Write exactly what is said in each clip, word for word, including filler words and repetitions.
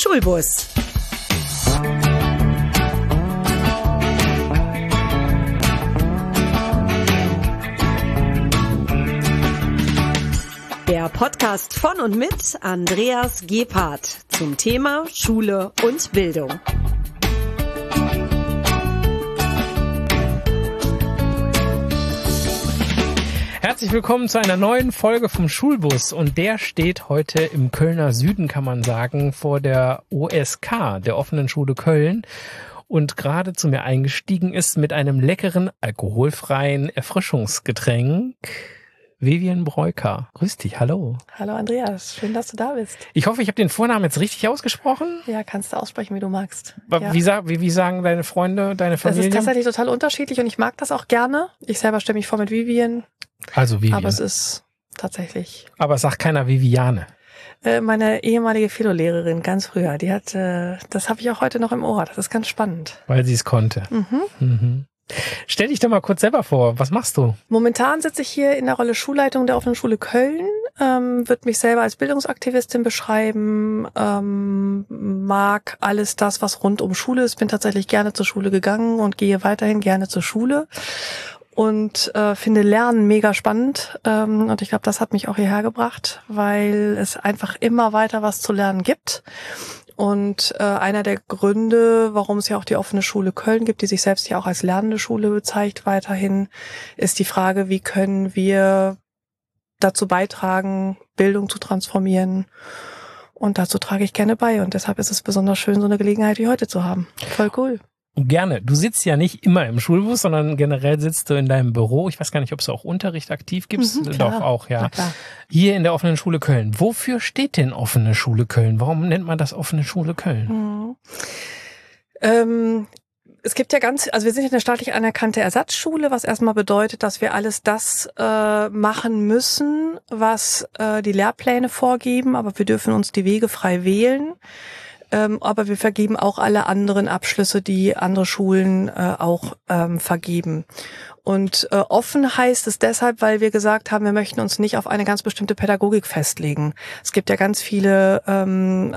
Schulbus. Der Podcast von und mit Andreas Gebhardt zum Thema Schule und Bildung. Herzlich willkommen zu einer neuen Folge vom Schulbus, und der steht heute im Kölner Süden, kann man sagen, vor der O S K, der Offenen Schule Köln, und gerade zu mir eingestiegen ist mit einem leckeren, alkoholfreien Erfrischungsgetränk Vivian Breuker. Grüß dich, hallo. Hallo Andreas, schön, dass du da bist. Ich hoffe, ich habe den Vornamen jetzt richtig ausgesprochen. Ja, kannst du aussprechen, wie du magst. Ja. Wie, wie, wie sagen deine Freunde, deine Familie? Das ist tatsächlich total unterschiedlich und ich mag das auch gerne. Ich selber stelle mich vor mit Vivian. Also Vivian. Aber es ist tatsächlich... Aber es sagt keiner Viviane. Äh, meine ehemalige Philo-Lehrerin, ganz früher, die hat, äh, das habe ich auch heute noch im Ohr, das ist ganz spannend. Weil sie es konnte. Mhm. Mhm. Stell dich doch mal kurz selber vor, was machst du? Momentan sitze ich hier in der Rolle Schulleitung der Offenen Schule Köln, ähm, würde mich selber als Bildungsaktivistin beschreiben, ähm, mag alles das, was rund um Schule ist, bin tatsächlich gerne zur Schule gegangen und gehe weiterhin gerne zur Schule. Und äh, finde Lernen mega spannend, ähm, und ich glaube, das hat mich auch hierher gebracht, weil es einfach immer weiter was zu lernen gibt. Und äh, einer der Gründe, warum es ja auch die Offene Schule Köln gibt, die sich selbst ja auch als lernende Schule bezeichnet weiterhin, ist die Frage, wie können wir dazu beitragen, Bildung zu transformieren. Und dazu trage ich gerne bei, und deshalb ist es besonders schön, so eine Gelegenheit wie heute zu haben. Voll cool. Gerne. Du sitzt ja nicht immer im Schulbus, sondern generell sitzt du in deinem Büro. Ich weiß gar nicht, ob es auch Unterricht aktiv gibt. Mhm, Doch, auch, ja. ja Hier in der Offenen Schule Köln. Wofür steht denn Offene Schule Köln? Warum nennt man das Offene Schule Köln? Mhm. Ähm, es gibt ja ganz, also wir sind eine staatlich anerkannte Ersatzschule, was erstmal bedeutet, dass wir alles das äh, machen müssen, was äh, die Lehrpläne vorgeben, aber wir dürfen uns die Wege frei wählen. Ähm, aber wir vergeben auch alle anderen Abschlüsse, die andere Schulen äh, auch ähm, vergeben. Und äh, offen heißt es deshalb, weil wir gesagt haben, wir möchten uns nicht auf eine ganz bestimmte Pädagogik festlegen. Es gibt ja ganz viele ähm,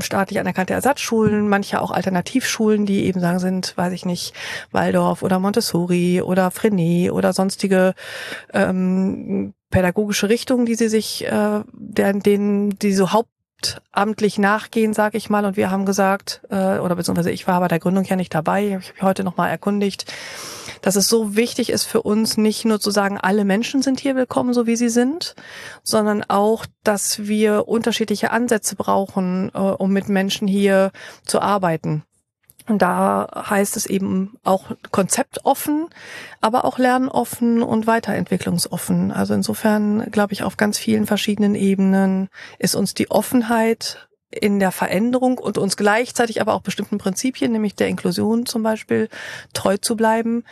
staatlich anerkannte Ersatzschulen, manche auch Alternativschulen, die eben sagen sind, weiß ich nicht, Waldorf oder Montessori oder Freinet oder sonstige ähm, pädagogische Richtungen, die sie sich, äh, denen die so haupt amtlich nachgehen, sage ich mal. Und wir haben gesagt, äh, oder beziehungsweise ich war bei der Gründung ja nicht dabei, ich habe mich heute nochmal erkundigt, dass es so wichtig ist für uns, nicht nur zu sagen, alle Menschen sind hier willkommen, so wie sie sind, sondern auch, dass wir unterschiedliche Ansätze brauchen, äh, um mit Menschen hier zu arbeiten. Und da heißt es eben auch konzeptoffen, aber auch lernoffen und weiterentwicklungsoffen. Also insofern, glaube ich, auf ganz vielen verschiedenen Ebenen ist uns die Offenheit in der Veränderung und uns gleichzeitig aber auch bestimmten Prinzipien, nämlich der Inklusion zum Beispiel, treu zu bleiben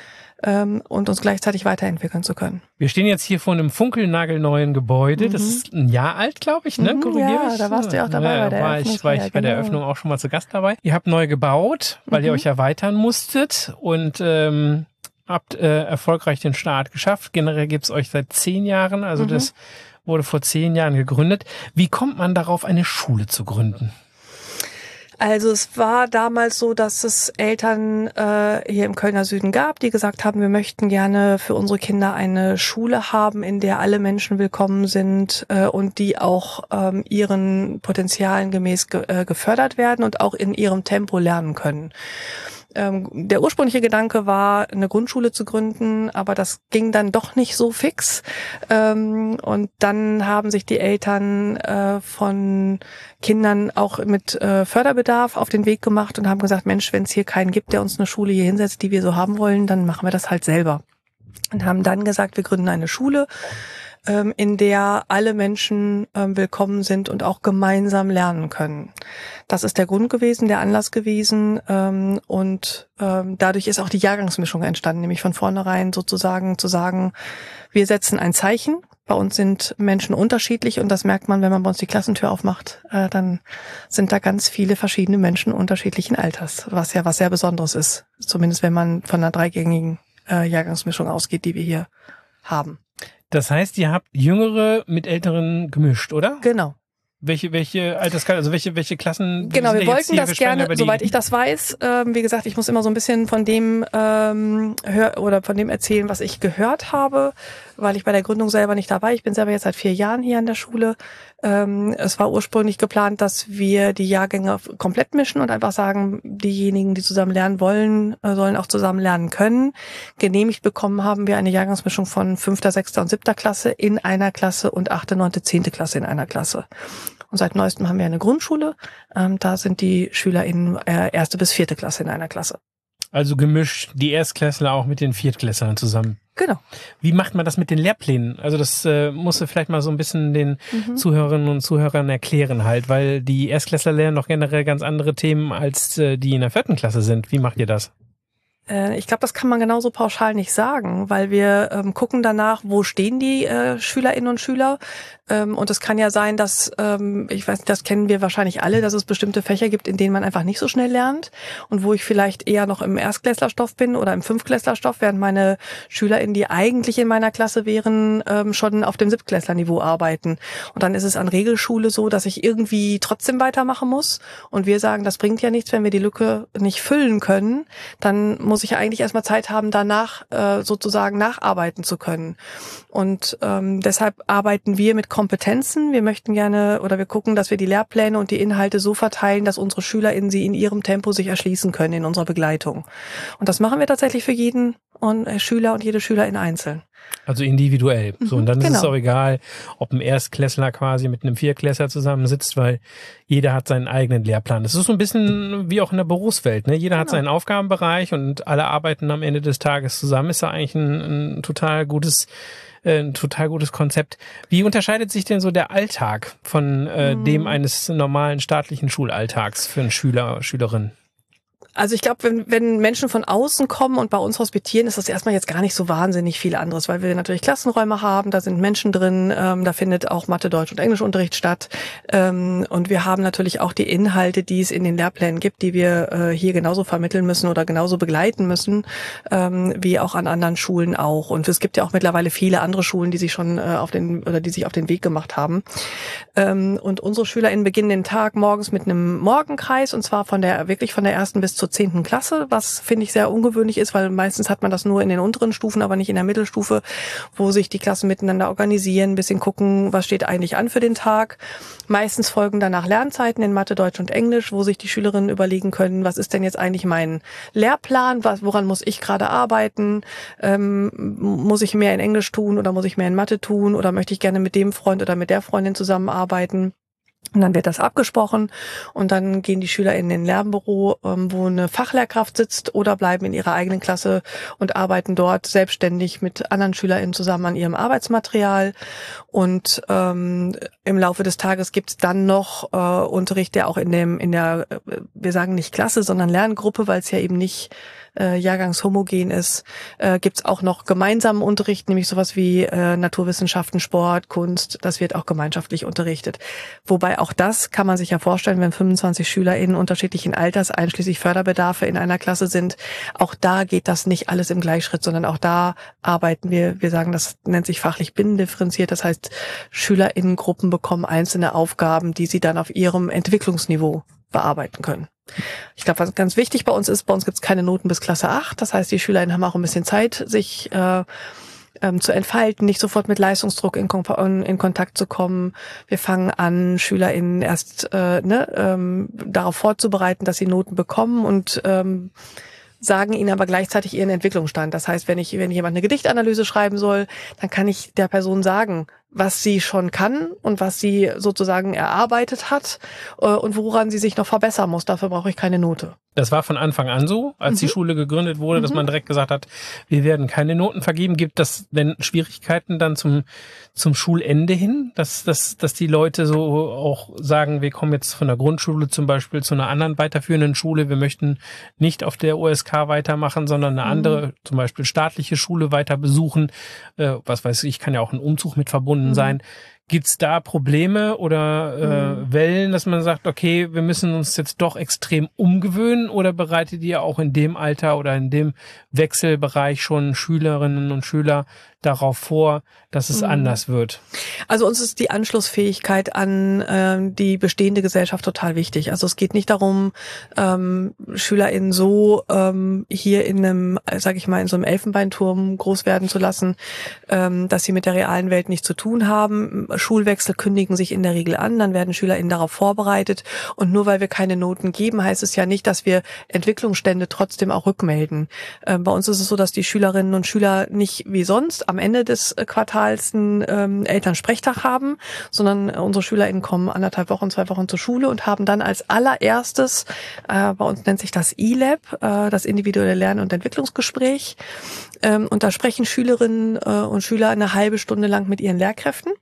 ähm, und uns gleichzeitig weiterentwickeln zu können. Wir stehen jetzt hier vor einem funkelnagelneuen Gebäude. Mhm. Das ist ein Jahr alt, glaube ich, ne? Mhm, Korrigiere ja, ich? Da warst du ja auch dabei, ja, bei der war Eröffnung. Ich, war ich ja, bei genau. der Eröffnung auch schon mal zu Gast dabei. Ihr habt neu gebaut, weil mhm. ihr euch erweitern musstet und ähm, habt äh, erfolgreich den Start geschafft. Generell gibt es euch seit zehn Jahren, also mhm. das wurde vor zehn Jahren gegründet. Wie kommt man darauf, eine Schule zu gründen? Also es war damals so, dass es Eltern äh, hier im Kölner Süden gab, die gesagt haben, wir möchten gerne für unsere Kinder eine Schule haben, in der alle Menschen willkommen sind äh, und die auch ähm, ihren Potenzialen gemäß ge- äh, gefördert werden und auch in ihrem Tempo lernen können. Der ursprüngliche Gedanke war, eine Grundschule zu gründen, aber das ging dann doch nicht so fix. Und dann haben sich die Eltern von Kindern auch mit Förderbedarf auf den Weg gemacht und haben gesagt, Mensch, wenn es hier keinen gibt, der uns eine Schule hier hinsetzt, die wir so haben wollen, dann machen wir das halt selber. Und haben dann gesagt, wir gründen eine Schule, in der alle Menschen willkommen sind und auch gemeinsam lernen können. Das ist der Grund gewesen, der Anlass gewesen, und dadurch ist auch die Jahrgangsmischung entstanden, nämlich von vornherein sozusagen zu sagen, wir setzen ein Zeichen. Bei uns sind Menschen unterschiedlich und das merkt man, wenn man bei uns die Klassentür aufmacht, äh, dann sind da ganz viele verschiedene Menschen unterschiedlichen Alters, was ja was sehr Besonderes ist, zumindest wenn man von einer dreigängigen äh, Jahrgangsmischung ausgeht, die wir hier haben. Das heißt, ihr habt Jüngere mit Älteren gemischt, oder? Genau. Welche, welche Altersklasse, also welche, welche Klassen? Genau, wir wollten das gerne, soweit ich das weiß. Ähm, wie gesagt, ich muss immer so ein bisschen von dem ähm, hör oder von dem erzählen, was ich gehört habe, weil ich bei der Gründung selber nicht dabei. Ich bin selber jetzt seit vier Jahren hier an der Schule. Ähm, es war ursprünglich geplant, dass wir die Jahrgänge komplett mischen und einfach sagen, diejenigen, die zusammen lernen wollen, äh, sollen auch zusammen lernen können. Genehmigt bekommen haben wir eine Jahrgangsmischung von fünfter, sechster und siebter Klasse in einer Klasse und achte, neunte, zehnte Klasse in einer Klasse. Und seit neuestem haben wir eine Grundschule. Ähm, da sind die SchülerInnen äh, erste bis vierte Klasse in einer Klasse. Also gemischt die Erstklässler auch mit den Viertklässlern zusammen. Genau. Wie macht man das mit den Lehrplänen? Also das äh, musst du vielleicht mal so ein bisschen den mhm. Zuhörerinnen und Zuhörern erklären halt, weil die Erstklässler lernen noch generell ganz andere Themen, als äh, die in der vierten Klasse sind. Wie macht ihr das? Ich glaube, das kann man genauso pauschal nicht sagen, weil wir ähm, gucken danach, wo stehen die äh, Schülerinnen und Schüler. Ähm, und es kann ja sein, dass, ähm, ich weiß, das kennen wir wahrscheinlich alle, dass es bestimmte Fächer gibt, in denen man einfach nicht so schnell lernt. Und wo ich vielleicht eher noch im Erstklässlerstoff bin oder im Fünftklässlerstoff, während meine SchülerInnen, die eigentlich in meiner Klasse wären, ähm, schon auf dem Siebtklässlerniveau arbeiten. Und dann ist es an Regelschule so, dass ich irgendwie trotzdem weitermachen muss. Und wir sagen, das bringt ja nichts, wenn wir die Lücke nicht füllen können, dann muss ich ja eigentlich erstmal Zeit haben, danach äh, sozusagen nacharbeiten zu können. Und ähm, deshalb arbeiten wir mit Kompetenzen. Wir möchten gerne oder wir gucken, dass wir die Lehrpläne und die Inhalte so verteilen, dass unsere SchülerInnen sie in ihrem Tempo sich erschließen können in unserer Begleitung. Und das machen wir tatsächlich für jeden und, äh, Schüler und jede Schülerin einzeln. Also individuell. So, und dann genau. ist es auch egal, ob ein Erstklässler quasi mit einem Viertklässler zusammensitzt, weil jeder hat seinen eigenen Lehrplan. Das ist so ein bisschen wie auch in der Berufswelt, ne? Jeder genau. hat seinen Aufgabenbereich und alle arbeiten am Ende des Tages zusammen. Ist ja eigentlich ein, ein total gutes, äh, ein total gutes Konzept. Wie unterscheidet sich denn so der Alltag von äh, mhm. dem eines normalen staatlichen Schulalltags für einen Schüler, Schülerin? Also ich glaube, wenn, wenn Menschen von außen kommen und bei uns hospitieren, ist das erstmal jetzt gar nicht so wahnsinnig viel anderes, weil wir natürlich Klassenräume haben, da sind Menschen drin, ähm, da findet auch Mathe, Deutsch und Englischunterricht statt. Ähm, und wir haben natürlich auch die Inhalte, die es in den Lehrplänen gibt, die wir äh, hier genauso vermitteln müssen oder genauso begleiten müssen, ähm, wie auch an anderen Schulen auch. Und es gibt ja auch mittlerweile viele andere Schulen, die sich schon äh, auf den oder die sich auf den Weg gemacht haben. Ähm, und unsere SchülerInnen beginnen den Tag morgens mit einem Morgenkreis, und zwar von der wirklich von der ersten bis zur zehnten Klasse, was finde ich sehr ungewöhnlich ist, weil meistens hat man das nur in den unteren Stufen, aber nicht in der Mittelstufe, wo sich die Klassen miteinander organisieren, ein bisschen gucken, was steht eigentlich an für den Tag. Meistens folgen danach Lernzeiten in Mathe, Deutsch und Englisch, wo sich die Schülerinnen überlegen können, was ist denn jetzt eigentlich mein Lehrplan, was, woran muss ich gerade arbeiten, ähm, muss ich mehr in Englisch tun oder muss ich mehr in Mathe tun oder möchte ich gerne mit dem Freund oder mit der Freundin zusammenarbeiten. Und dann wird das abgesprochen und dann gehen die Schüler in den Lernbüro, wo eine Fachlehrkraft sitzt, oder bleiben in ihrer eigenen Klasse und arbeiten dort selbstständig mit anderen SchülerInnen zusammen an ihrem Arbeitsmaterial. Und ähm, im Laufe des Tages gibt es dann noch äh, Unterricht, der auch in dem in der, wir sagen nicht Klasse, sondern Lerngruppe, weil es ja eben nicht äh, jahrgangshomogen ist, äh, gibt es auch noch gemeinsamen Unterricht, nämlich sowas wie äh, Naturwissenschaften, Sport, Kunst. Das wird auch gemeinschaftlich unterrichtet. Wobei auch das kann man sich ja vorstellen, wenn fünfundzwanzig SchülerInnen unterschiedlichen Alters, einschließlich Förderbedarfe, in einer Klasse sind. Auch da geht das nicht alles im Gleichschritt, sondern auch da arbeiten wir, wir sagen, das nennt sich fachlich binnendifferenziert. Das heißt, SchülerInnengruppen bekommen einzelne Aufgaben, die sie dann auf ihrem Entwicklungsniveau bearbeiten können. Ich glaube, was ganz wichtig bei uns ist, bei uns gibt es keine Noten bis Klasse acht. Das heißt, die SchülerInnen haben auch ein bisschen Zeit, sich äh, Ähm, zu entfalten, nicht sofort mit Leistungsdruck in, Kom in Kontakt zu kommen. Wir fangen an, SchülerInnen erst äh, ne, ähm, darauf vorzubereiten, dass sie Noten bekommen, und ähm, sagen ihnen aber gleichzeitig ihren Entwicklungsstand. Das heißt, wenn ich, wenn jemand eine Gedichtanalyse schreiben soll, dann kann ich der Person sagen, was sie schon kann und was sie sozusagen erarbeitet hat äh, und woran sie sich noch verbessern muss. Dafür brauche ich keine Note. Das war von Anfang an so, als mhm. die Schule gegründet wurde, dass mhm. man direkt gesagt hat, wir werden keine Noten vergeben. Gibt das denn Schwierigkeiten dann zum zum Schulende hin, dass dass dass die Leute so auch sagen, wir kommen jetzt von der Grundschule zum Beispiel zu einer anderen weiterführenden Schule, wir möchten nicht auf der O S K weitermachen, sondern eine andere, mhm. zum Beispiel staatliche Schule weiter besuchen. Äh, was weiß ich, kann ja auch ein Umzug mit verbunden sein. Gibt's da Probleme oder äh, mhm. Wellen, dass man sagt, okay, wir müssen uns jetzt doch extrem umgewöhnen, oder bereitet ihr auch in dem Alter oder in dem Wechselbereich schon Schülerinnen und Schüler darauf vor, dass es mhm. anders wird? Also uns ist die Anschlussfähigkeit an ähm, die bestehende Gesellschaft total wichtig. Also es geht nicht darum, ähm, SchülerInnen so ähm, hier in einem, sag ich mal, in so einem Elfenbeinturm groß werden zu lassen, ähm, dass sie mit der realen Welt nichts zu tun haben. Schulwechsel kündigen sich in der Regel an, dann werden SchülerInnen darauf vorbereitet, und nur weil wir keine Noten geben, heißt es ja nicht, dass wir Entwicklungsstände trotzdem auch rückmelden. Ähm, bei uns ist es so, dass die Schülerinnen und Schüler nicht wie sonst am Ende des Quartals einen ähm, Elternsprechtag haben, sondern unsere SchülerInnen kommen anderthalb Wochen, zwei Wochen zur Schule und haben dann als allererstes, äh, bei uns nennt sich das E-Lab, äh, das individuelle Lernen- und Entwicklungsgespräch, ähm, und da sprechen Schülerinnen äh, und Schüler eine halbe Stunde lang mit ihren Lehrkräften.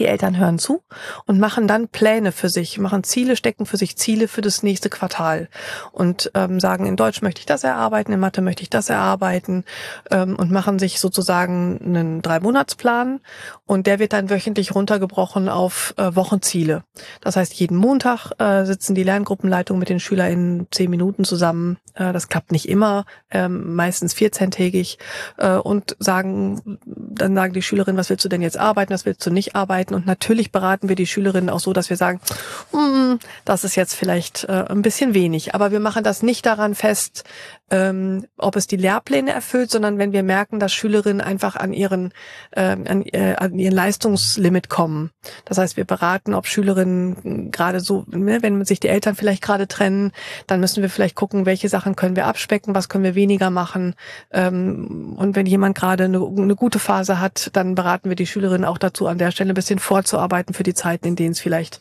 Die Eltern hören zu und machen dann Pläne für sich, machen Ziele, stecken für sich Ziele für das nächste Quartal und ähm, sagen, in Deutsch möchte ich das erarbeiten, in Mathe möchte ich das erarbeiten, ähm, und machen sich sozusagen einen Drei-Monats-Plan, und der wird dann wöchentlich runtergebrochen auf äh, Wochenziele. Das heißt, jeden Montag äh, sitzen die Lerngruppenleitungen mit den SchülerInnen zehn Minuten zusammen, äh, das klappt nicht immer, äh, meistens vierzehntägig, äh, und sagen, dann sagen die Schülerinnen, was willst du denn jetzt arbeiten, was willst du nicht arbeiten? Und natürlich beraten wir die Schülerinnen auch so, dass wir sagen, das ist jetzt vielleicht äh, ein bisschen wenig. Aber wir machen das nicht daran fest, ähm, ob es die Lehrpläne erfüllt, sondern wenn wir merken, dass Schülerinnen einfach an ihren äh, an, äh, an ihren Leistungslimit kommen. Das heißt, wir beraten, ob Schülerinnen gerade so, ne, wenn sich die Eltern vielleicht gerade trennen, dann müssen wir vielleicht gucken, welche Sachen können wir abspecken, was können wir weniger machen. Ähm, und wenn jemand gerade eine, eine gute Phase hat, dann beraten wir die Schülerinnen auch dazu, an der Stelle ein bisschen vorzuarbeiten für die Zeiten, in denen es vielleicht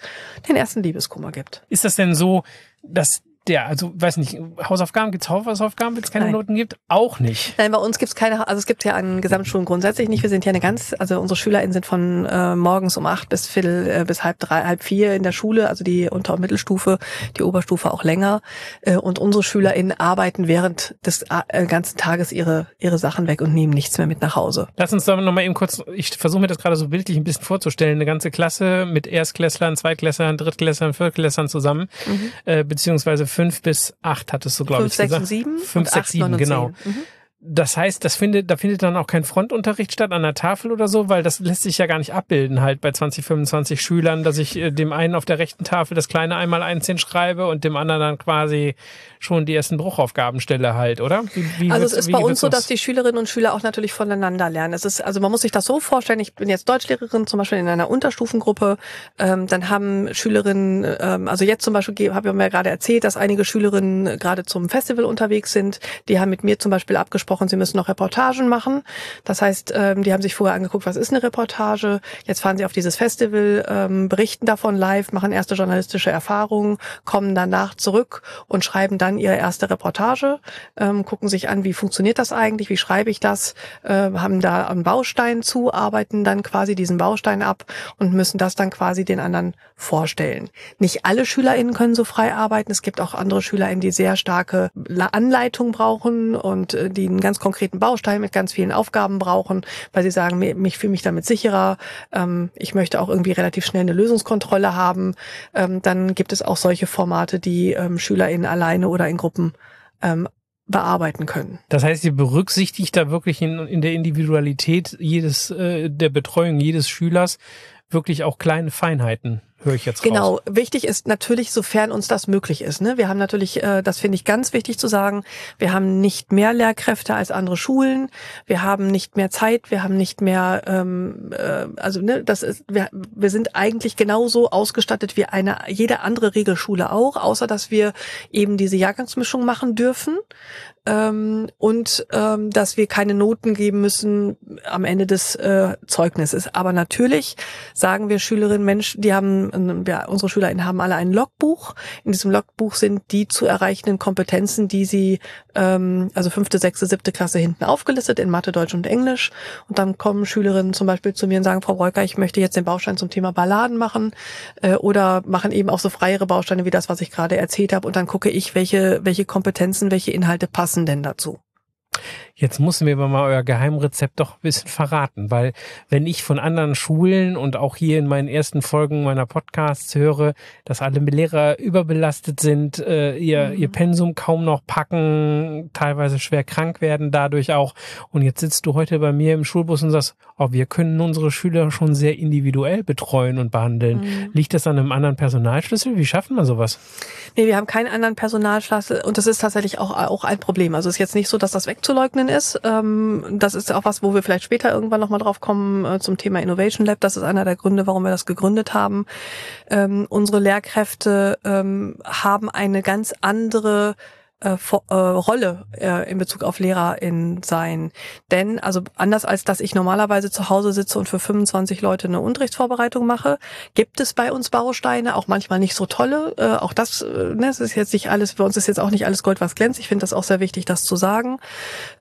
den ersten Liebeskummer gibt. Ist das denn so, dass der, also weiß nicht, Hausaufgaben, gibt es Hausaufgaben, wenn es keine Nein. Noten gibt? Auch nicht. Nein, bei uns gibt es keine, also es gibt ja an Gesamtschulen grundsätzlich nicht. Wir sind ja eine ganz, also unsere SchülerInnen sind von äh, morgens um acht bis viertel, äh, bis halb drei, halb vier in der Schule, also die Unter- und Mittelstufe, die Oberstufe auch länger. Äh, und unsere SchülerInnen arbeiten während des äh, ganzen Tages ihre ihre Sachen weg und nehmen nichts mehr mit nach Hause. Lass uns da nochmal eben kurz, ich versuche mir das gerade so bildlich ein bisschen vorzustellen, eine ganze Klasse mit Erstklässlern, Zweitklässlern, Drittklässlern, Viertklässlern zusammen, mhm. äh, beziehungsweise fünf bis acht hattest du, glaube ich, gesagt. fünf, sechs und sieben? fünf, sechs, sieben, genau. Mhm. Das heißt, das findet, da findet dann auch kein Frontunterricht statt an der Tafel oder so, weil das lässt sich ja gar nicht abbilden halt bei zwanzig, fünfundzwanzig Schülern, dass ich äh, dem einen auf der rechten Tafel das kleine Einmaleins hinschreibe und dem anderen dann quasi schon die ersten Bruchaufgaben stelle halt, oder? Wie, wie also es ist bei uns so, dass die Schülerinnen und Schüler auch natürlich voneinander lernen. Es ist, also man muss sich das so vorstellen, ich bin jetzt Deutschlehrerin zum Beispiel in einer Unterstufengruppe, ähm, dann haben Schülerinnen, ähm, also jetzt zum Beispiel habe ich mir gerade erzählt, dass einige Schülerinnen gerade zum Festival unterwegs sind, die haben mit mir zum Beispiel abgesprochen, sie müssen noch Reportagen machen. Das heißt, die haben sich vorher angeguckt, was ist eine Reportage. Jetzt fahren sie auf dieses Festival, berichten davon live, machen erste journalistische Erfahrungen, kommen danach zurück und schreiben dann ihre erste Reportage, gucken sich an, wie funktioniert das eigentlich, wie schreibe ich das, haben da einen Baustein zu, arbeiten dann quasi diesen Baustein ab und müssen das dann quasi den anderen vorstellen. Nicht alle SchülerInnen können so frei arbeiten. Es gibt auch andere SchülerInnen, die sehr starke Anleitung brauchen und die einen ganz konkreten Baustein mit ganz vielen Aufgaben brauchen, weil sie sagen, ich fühle mich damit sicherer, ich möchte auch irgendwie relativ schnell eine Lösungskontrolle haben. Dann gibt es auch solche Formate, die SchülerInnen alleine oder in Gruppen bearbeiten können. Das heißt, ihr berücksichtigt da wirklich in, in der Individualität jedes der Betreuung jedes Schülers wirklich auch kleine Feinheiten. Höre ich jetzt genau raus. Wichtig ist natürlich, sofern uns das möglich ist. Ne? Wir haben natürlich, äh, das finde ich ganz wichtig zu sagen, wir haben nicht mehr Lehrkräfte als andere Schulen, wir haben nicht mehr Zeit, wir haben nicht mehr, ähm, äh, also ne, das ist, wir, wir sind eigentlich genauso ausgestattet wie eine jede andere Regelschule auch, außer dass wir eben diese Jahrgangsmischung machen dürfen ähm, und ähm, dass wir keine Noten geben müssen am Ende des äh, Zeugnisses. Aber natürlich sagen wir Schülerinnen, Mensch, die haben Ja, unsere SchülerInnen haben alle ein Logbuch. In diesem Logbuch sind die zu erreichenden Kompetenzen, die sie, ähm, also fünfte, sechste, siebte Klasse hinten aufgelistet in Mathe, Deutsch und Englisch. Und dann kommen Schülerinnen zum Beispiel zu mir und sagen, Frau Breuker, ich möchte jetzt den Baustein zum Thema Balladen machen äh, oder machen eben auch so freiere Bausteine wie das, was ich gerade erzählt habe. Und dann gucke ich, welche, welche Kompetenzen, welche Inhalte passen denn dazu. jetzt müssen wir mal euer Geheimrezept doch ein bisschen verraten, weil wenn ich von anderen Schulen und auch hier in meinen ersten Folgen meiner Podcasts höre, dass alle Lehrer überbelastet sind, äh, ihr, mhm. ihr Pensum kaum noch packen, teilweise schwer krank werden dadurch auch. Und jetzt sitzt du heute bei mir im Schulbus und sagst, oh, wir können unsere Schüler schon sehr individuell betreuen und behandeln. Mhm. Liegt das an einem anderen Personalschlüssel? Wie schaffen wir sowas? Nee, wir haben keinen anderen Personalschlüssel und das ist tatsächlich auch, auch ein Problem. Also es ist jetzt nicht so, dass das wegzuleugnen ist. Das ist auch was, wo wir vielleicht später irgendwann nochmal drauf kommen zum Thema Innovation Lab. Das ist einer der Gründe, warum wir das gegründet haben. Unsere Lehrkräfte haben eine ganz andere Äh, äh, Rolle äh, in Bezug auf LehrerInnen sein. Denn, also anders als dass ich normalerweise zu Hause sitze und für fünfundzwanzig Leute eine Unterrichtsvorbereitung mache, gibt es bei uns Bausteine, auch manchmal nicht so tolle. Äh, auch das, äh, ne, es ist jetzt nicht alles, bei uns ist jetzt auch nicht alles Gold, was glänzt. Ich finde das auch sehr wichtig, das zu sagen.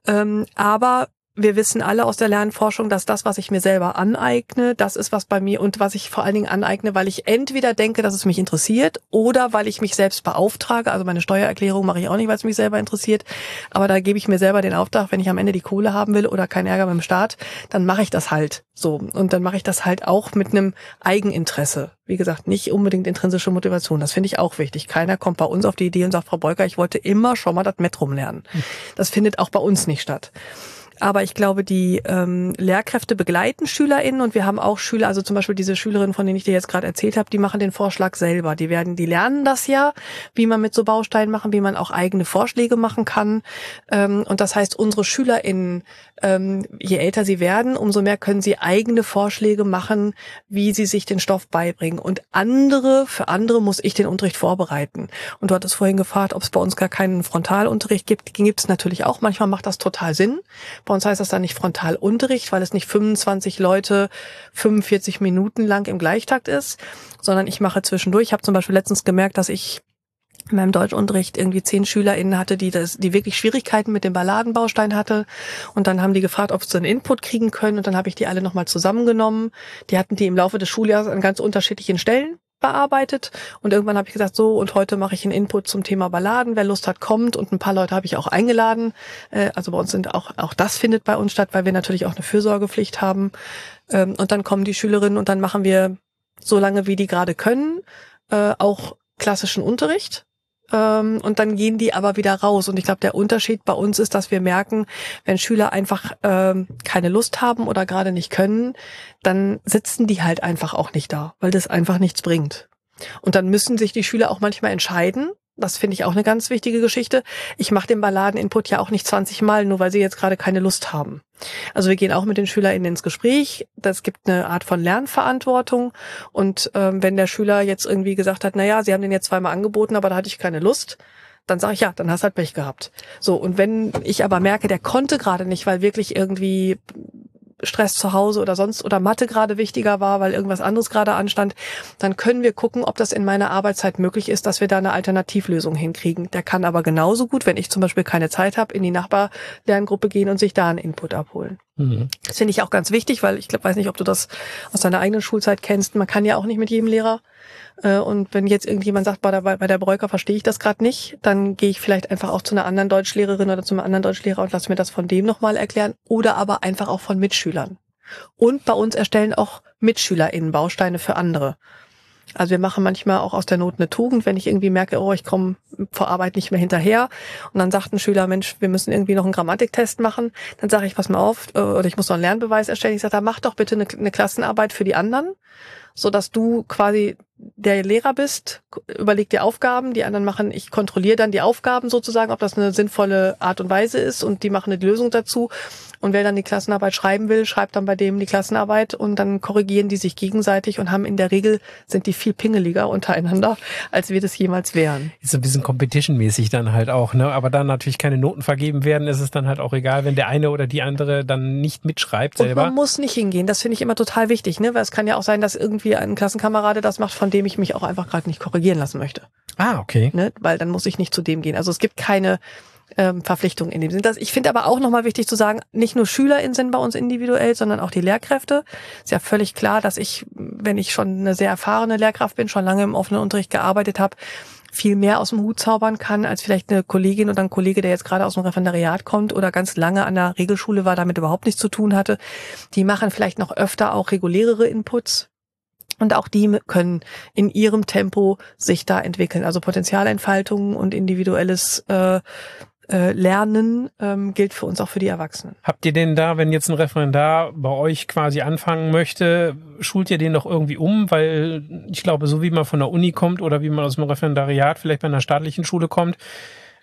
Ähm, aber wir wissen alle aus der Lernforschung, dass das, was ich mir selber aneigne, das ist was bei mir und was ich vor allen Dingen aneigne, weil ich entweder denke, dass es mich interessiert oder weil ich mich selbst beauftrage. Also meine Steuererklärung mache ich auch nicht, weil es mich selber interessiert. Aber da gebe ich mir selber den Auftrag, wenn ich am Ende die Kohle haben will oder keinen Ärger mit dem Staat, dann mache ich das halt so. Und dann mache ich das halt auch mit einem Eigeninteresse. Wie gesagt, nicht unbedingt intrinsische Motivation. Das finde ich auch wichtig. Keiner kommt bei uns auf die Idee und sagt, Frau Breuker, ich wollte immer schon mal das Metrum lernen. Das findet auch bei uns nicht statt. Aber ich glaube, die ähm, Lehrkräfte begleiten SchülerInnen und wir haben auch Schüler, also zum Beispiel diese Schülerinnen, von denen ich dir jetzt gerade erzählt habe, die machen den Vorschlag selber. Die werden, die lernen das ja, wie man mit so Bausteinen machen, wie man auch eigene Vorschläge machen kann. Ähm, und das heißt, unsere SchülerInnen, ähm, je älter sie werden, umso mehr können sie eigene Vorschläge machen, wie sie sich den Stoff beibringen. Und andere, für andere muss ich den Unterricht vorbereiten. Und du hattest vorhin gefragt, ob es bei uns gar keinen Frontalunterricht gibt. Gibt es natürlich auch. Manchmal macht das total Sinn. Bei uns heißt das dann nicht Frontalunterricht, weil es nicht fünfundzwanzig Leute fünfundvierzig Minuten lang im Gleichtakt ist, sondern ich mache zwischendurch. Ich habe zum Beispiel letztens gemerkt, dass ich in meinem Deutschunterricht irgendwie zehn SchülerInnen hatte, die das, die wirklich Schwierigkeiten mit dem Balladenbaustein hatte. Und dann haben die gefragt, ob sie einen Input kriegen können. Und dann habe ich die alle nochmal zusammengenommen. Die hatten die im Laufe des Schuljahres an ganz unterschiedlichen Stellen bearbeitet und irgendwann habe ich gesagt, so und heute mache ich einen Input zum Thema Balladen, wer Lust hat, kommt und ein paar Leute habe ich auch eingeladen, also bei uns sind auch, auch das findet bei uns statt, weil wir natürlich auch eine Fürsorgepflicht haben und dann kommen die Schülerinnen und dann machen wir, so lange wie die gerade können, auch klassischen Unterricht. Und dann gehen die aber wieder raus. Und ich glaube, der Unterschied bei uns ist, dass wir merken, wenn Schüler einfach ähm, keine Lust haben oder gerade nicht können, dann sitzen die halt einfach auch nicht da, weil das einfach nichts bringt. Und dann müssen sich die Schüler auch manchmal entscheiden. Das finde ich auch eine ganz wichtige Geschichte. Ich mache den Balladen-Input ja auch nicht zwanzig Mal, nur weil sie jetzt gerade keine Lust haben. Also wir gehen auch mit den SchülerInnen ins Gespräch. Das gibt eine Art von Lernverantwortung. Und ähm, wenn der Schüler jetzt irgendwie gesagt hat, naja, sie haben den jetzt zweimal angeboten, aber da hatte ich keine Lust, dann sage ich, ja, dann hast halt Pech gehabt. So, und wenn ich aber merke, der konnte gerade nicht, weil wirklich irgendwie Stress zu Hause oder sonst oder Mathe gerade wichtiger war, weil irgendwas anderes gerade anstand, dann können wir gucken, ob das in meiner Arbeitszeit möglich ist, dass wir da eine Alternativlösung hinkriegen. Der kann aber genauso gut, wenn ich zum Beispiel keine Zeit habe, in die Nachbarlerngruppe gehen und sich da einen Input abholen. Mhm. Das finde ich auch ganz wichtig, weil ich glaub, weiß nicht, ob du das aus deiner eigenen Schulzeit kennst. Man kann ja auch nicht mit jedem Lehrer. Und wenn jetzt irgendjemand sagt, bei der, bei der Breuker verstehe ich das gerade nicht, dann gehe ich vielleicht einfach auch zu einer anderen Deutschlehrerin oder zu einem anderen Deutschlehrer und lasse mir das von dem nochmal erklären oder aber einfach auch von Mitschülern. Und bei uns erstellen auch MitschülerInnen Bausteine für andere. Also wir machen manchmal auch aus der Not eine Tugend, wenn ich irgendwie merke, oh, ich komme vor Arbeit nicht mehr hinterher. Und dann sagt ein Schüler, Mensch, wir müssen irgendwie noch einen Grammatiktest machen. Dann sage ich, pass mal auf, oder ich muss noch einen Lernbeweis erstellen. Ich sage, da mach doch bitte eine, eine Klassenarbeit für die anderen, sodass du quasi der Lehrer bist, überleg dir Aufgaben, die anderen machen, ich kontrolliere dann die Aufgaben sozusagen, ob das eine sinnvolle Art und Weise ist und die machen eine Lösung dazu. Und wer dann die Klassenarbeit schreiben will, schreibt dann bei dem die Klassenarbeit und dann korrigieren die sich gegenseitig und haben in der Regel, sind die viel pingeliger untereinander, als wir das jemals wären. Ist so ein bisschen competition-mäßig dann halt auch, ne? Aber da natürlich keine Noten vergeben werden, ist es dann halt auch egal, wenn der eine oder die andere dann nicht mitschreibt selber. Und man muss nicht hingehen, das finde ich immer total wichtig, ne? Weil es kann ja auch sein, dass irgendwie ein Klassenkamerade das macht, von dem ich mich auch einfach gerade nicht korrigieren lassen möchte. Ah, okay. Ne? Weil dann muss ich nicht zu dem gehen. Also es gibt keine Verpflichtung in dem Sinn. Das, ich finde aber auch nochmal wichtig zu sagen, nicht nur SchülerInnen sind bei uns individuell, sondern auch die Lehrkräfte. Ist ja völlig klar, dass ich, wenn ich schon eine sehr erfahrene Lehrkraft bin, schon lange im offenen Unterricht gearbeitet habe, viel mehr aus dem Hut zaubern kann, als vielleicht eine Kollegin oder ein Kollege, der jetzt gerade aus dem Referendariat kommt oder ganz lange an der Regelschule war, damit überhaupt nichts zu tun hatte. Die machen vielleicht noch öfter auch regulärere Inputs. Und auch die können in ihrem Tempo sich da entwickeln. Also Potenzialentfaltung und individuelles äh, äh, Lernen ähm, gilt für uns auch für die Erwachsenen. Habt ihr denn da, wenn jetzt ein Referendar bei euch quasi anfangen möchte, schult ihr den doch irgendwie um? Weil ich glaube, so wie man von der Uni kommt oder wie man aus dem Referendariat vielleicht bei einer staatlichen Schule kommt,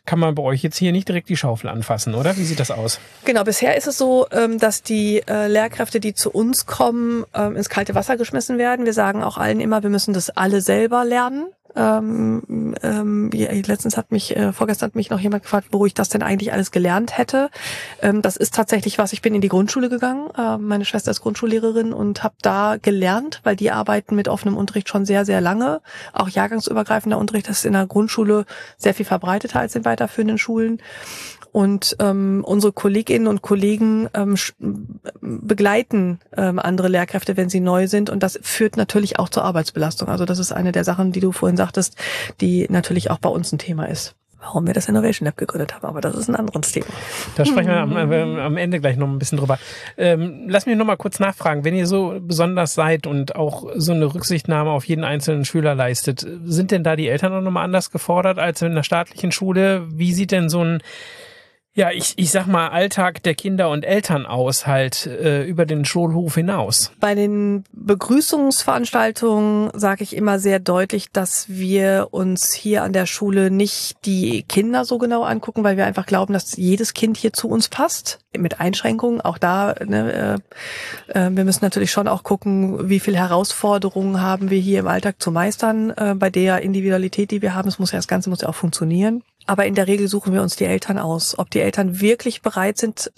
kann man bei euch jetzt hier nicht direkt die Schaufel anfassen, oder? Wie sieht das aus? Genau, bisher ist es so, dass die Lehrkräfte, die zu uns kommen, ins kalte Wasser geschmissen werden. Wir sagen auch allen immer, wir müssen das alle selber lernen. Ähm, ähm, letztens hat mich, äh, vorgestern hat mich noch jemand gefragt, wo ich das denn eigentlich alles gelernt hätte. Ähm, das ist tatsächlich was, ich bin in die Grundschule gegangen, äh, meine Schwester ist Grundschullehrerin und habe da gelernt, weil die arbeiten mit offenem Unterricht schon sehr, sehr lange. Auch jahrgangsübergreifender Unterricht, das ist in der Grundschule sehr viel verbreiteter als in weiterführenden Schulen. Und ähm, unsere Kolleginnen und Kollegen ähm, begleiten ähm, andere Lehrkräfte, wenn sie neu sind. Und das führt natürlich auch zur Arbeitsbelastung. Also das ist eine der Sachen, die du vorhin sagtest, die natürlich auch bei uns ein Thema ist. Warum wir das Innovation Lab gegründet haben, aber das ist ein anderes Thema. Da sprechen wir am, äh, am Ende gleich noch ein bisschen drüber. Ähm, lass mich noch mal kurz nachfragen, wenn ihr so besonders seid und auch so eine Rücksichtnahme auf jeden einzelnen Schüler leistet, sind denn da die Eltern auch noch mal anders gefordert als in der staatlichen Schule? Wie sieht denn so ein, ja, ich, ich sag mal, Alltag der Kinder und Eltern aus, halt äh, über den Schulhof hinaus? Bei den Begrüßungsveranstaltungen sage ich immer sehr deutlich, dass wir uns hier an der Schule nicht die Kinder so genau angucken, weil wir einfach glauben, dass jedes Kind hier zu uns passt, mit Einschränkungen. Auch da, ne, äh, äh, wir müssen natürlich schon auch gucken, wie viel Herausforderungen haben wir hier im Alltag zu meistern, äh, bei der Individualität, die wir haben. Es muss ja, das Ganze muss ja auch funktionieren. Aber in der Regel suchen wir uns die Eltern aus, ob die Eltern wirklich bereit sind,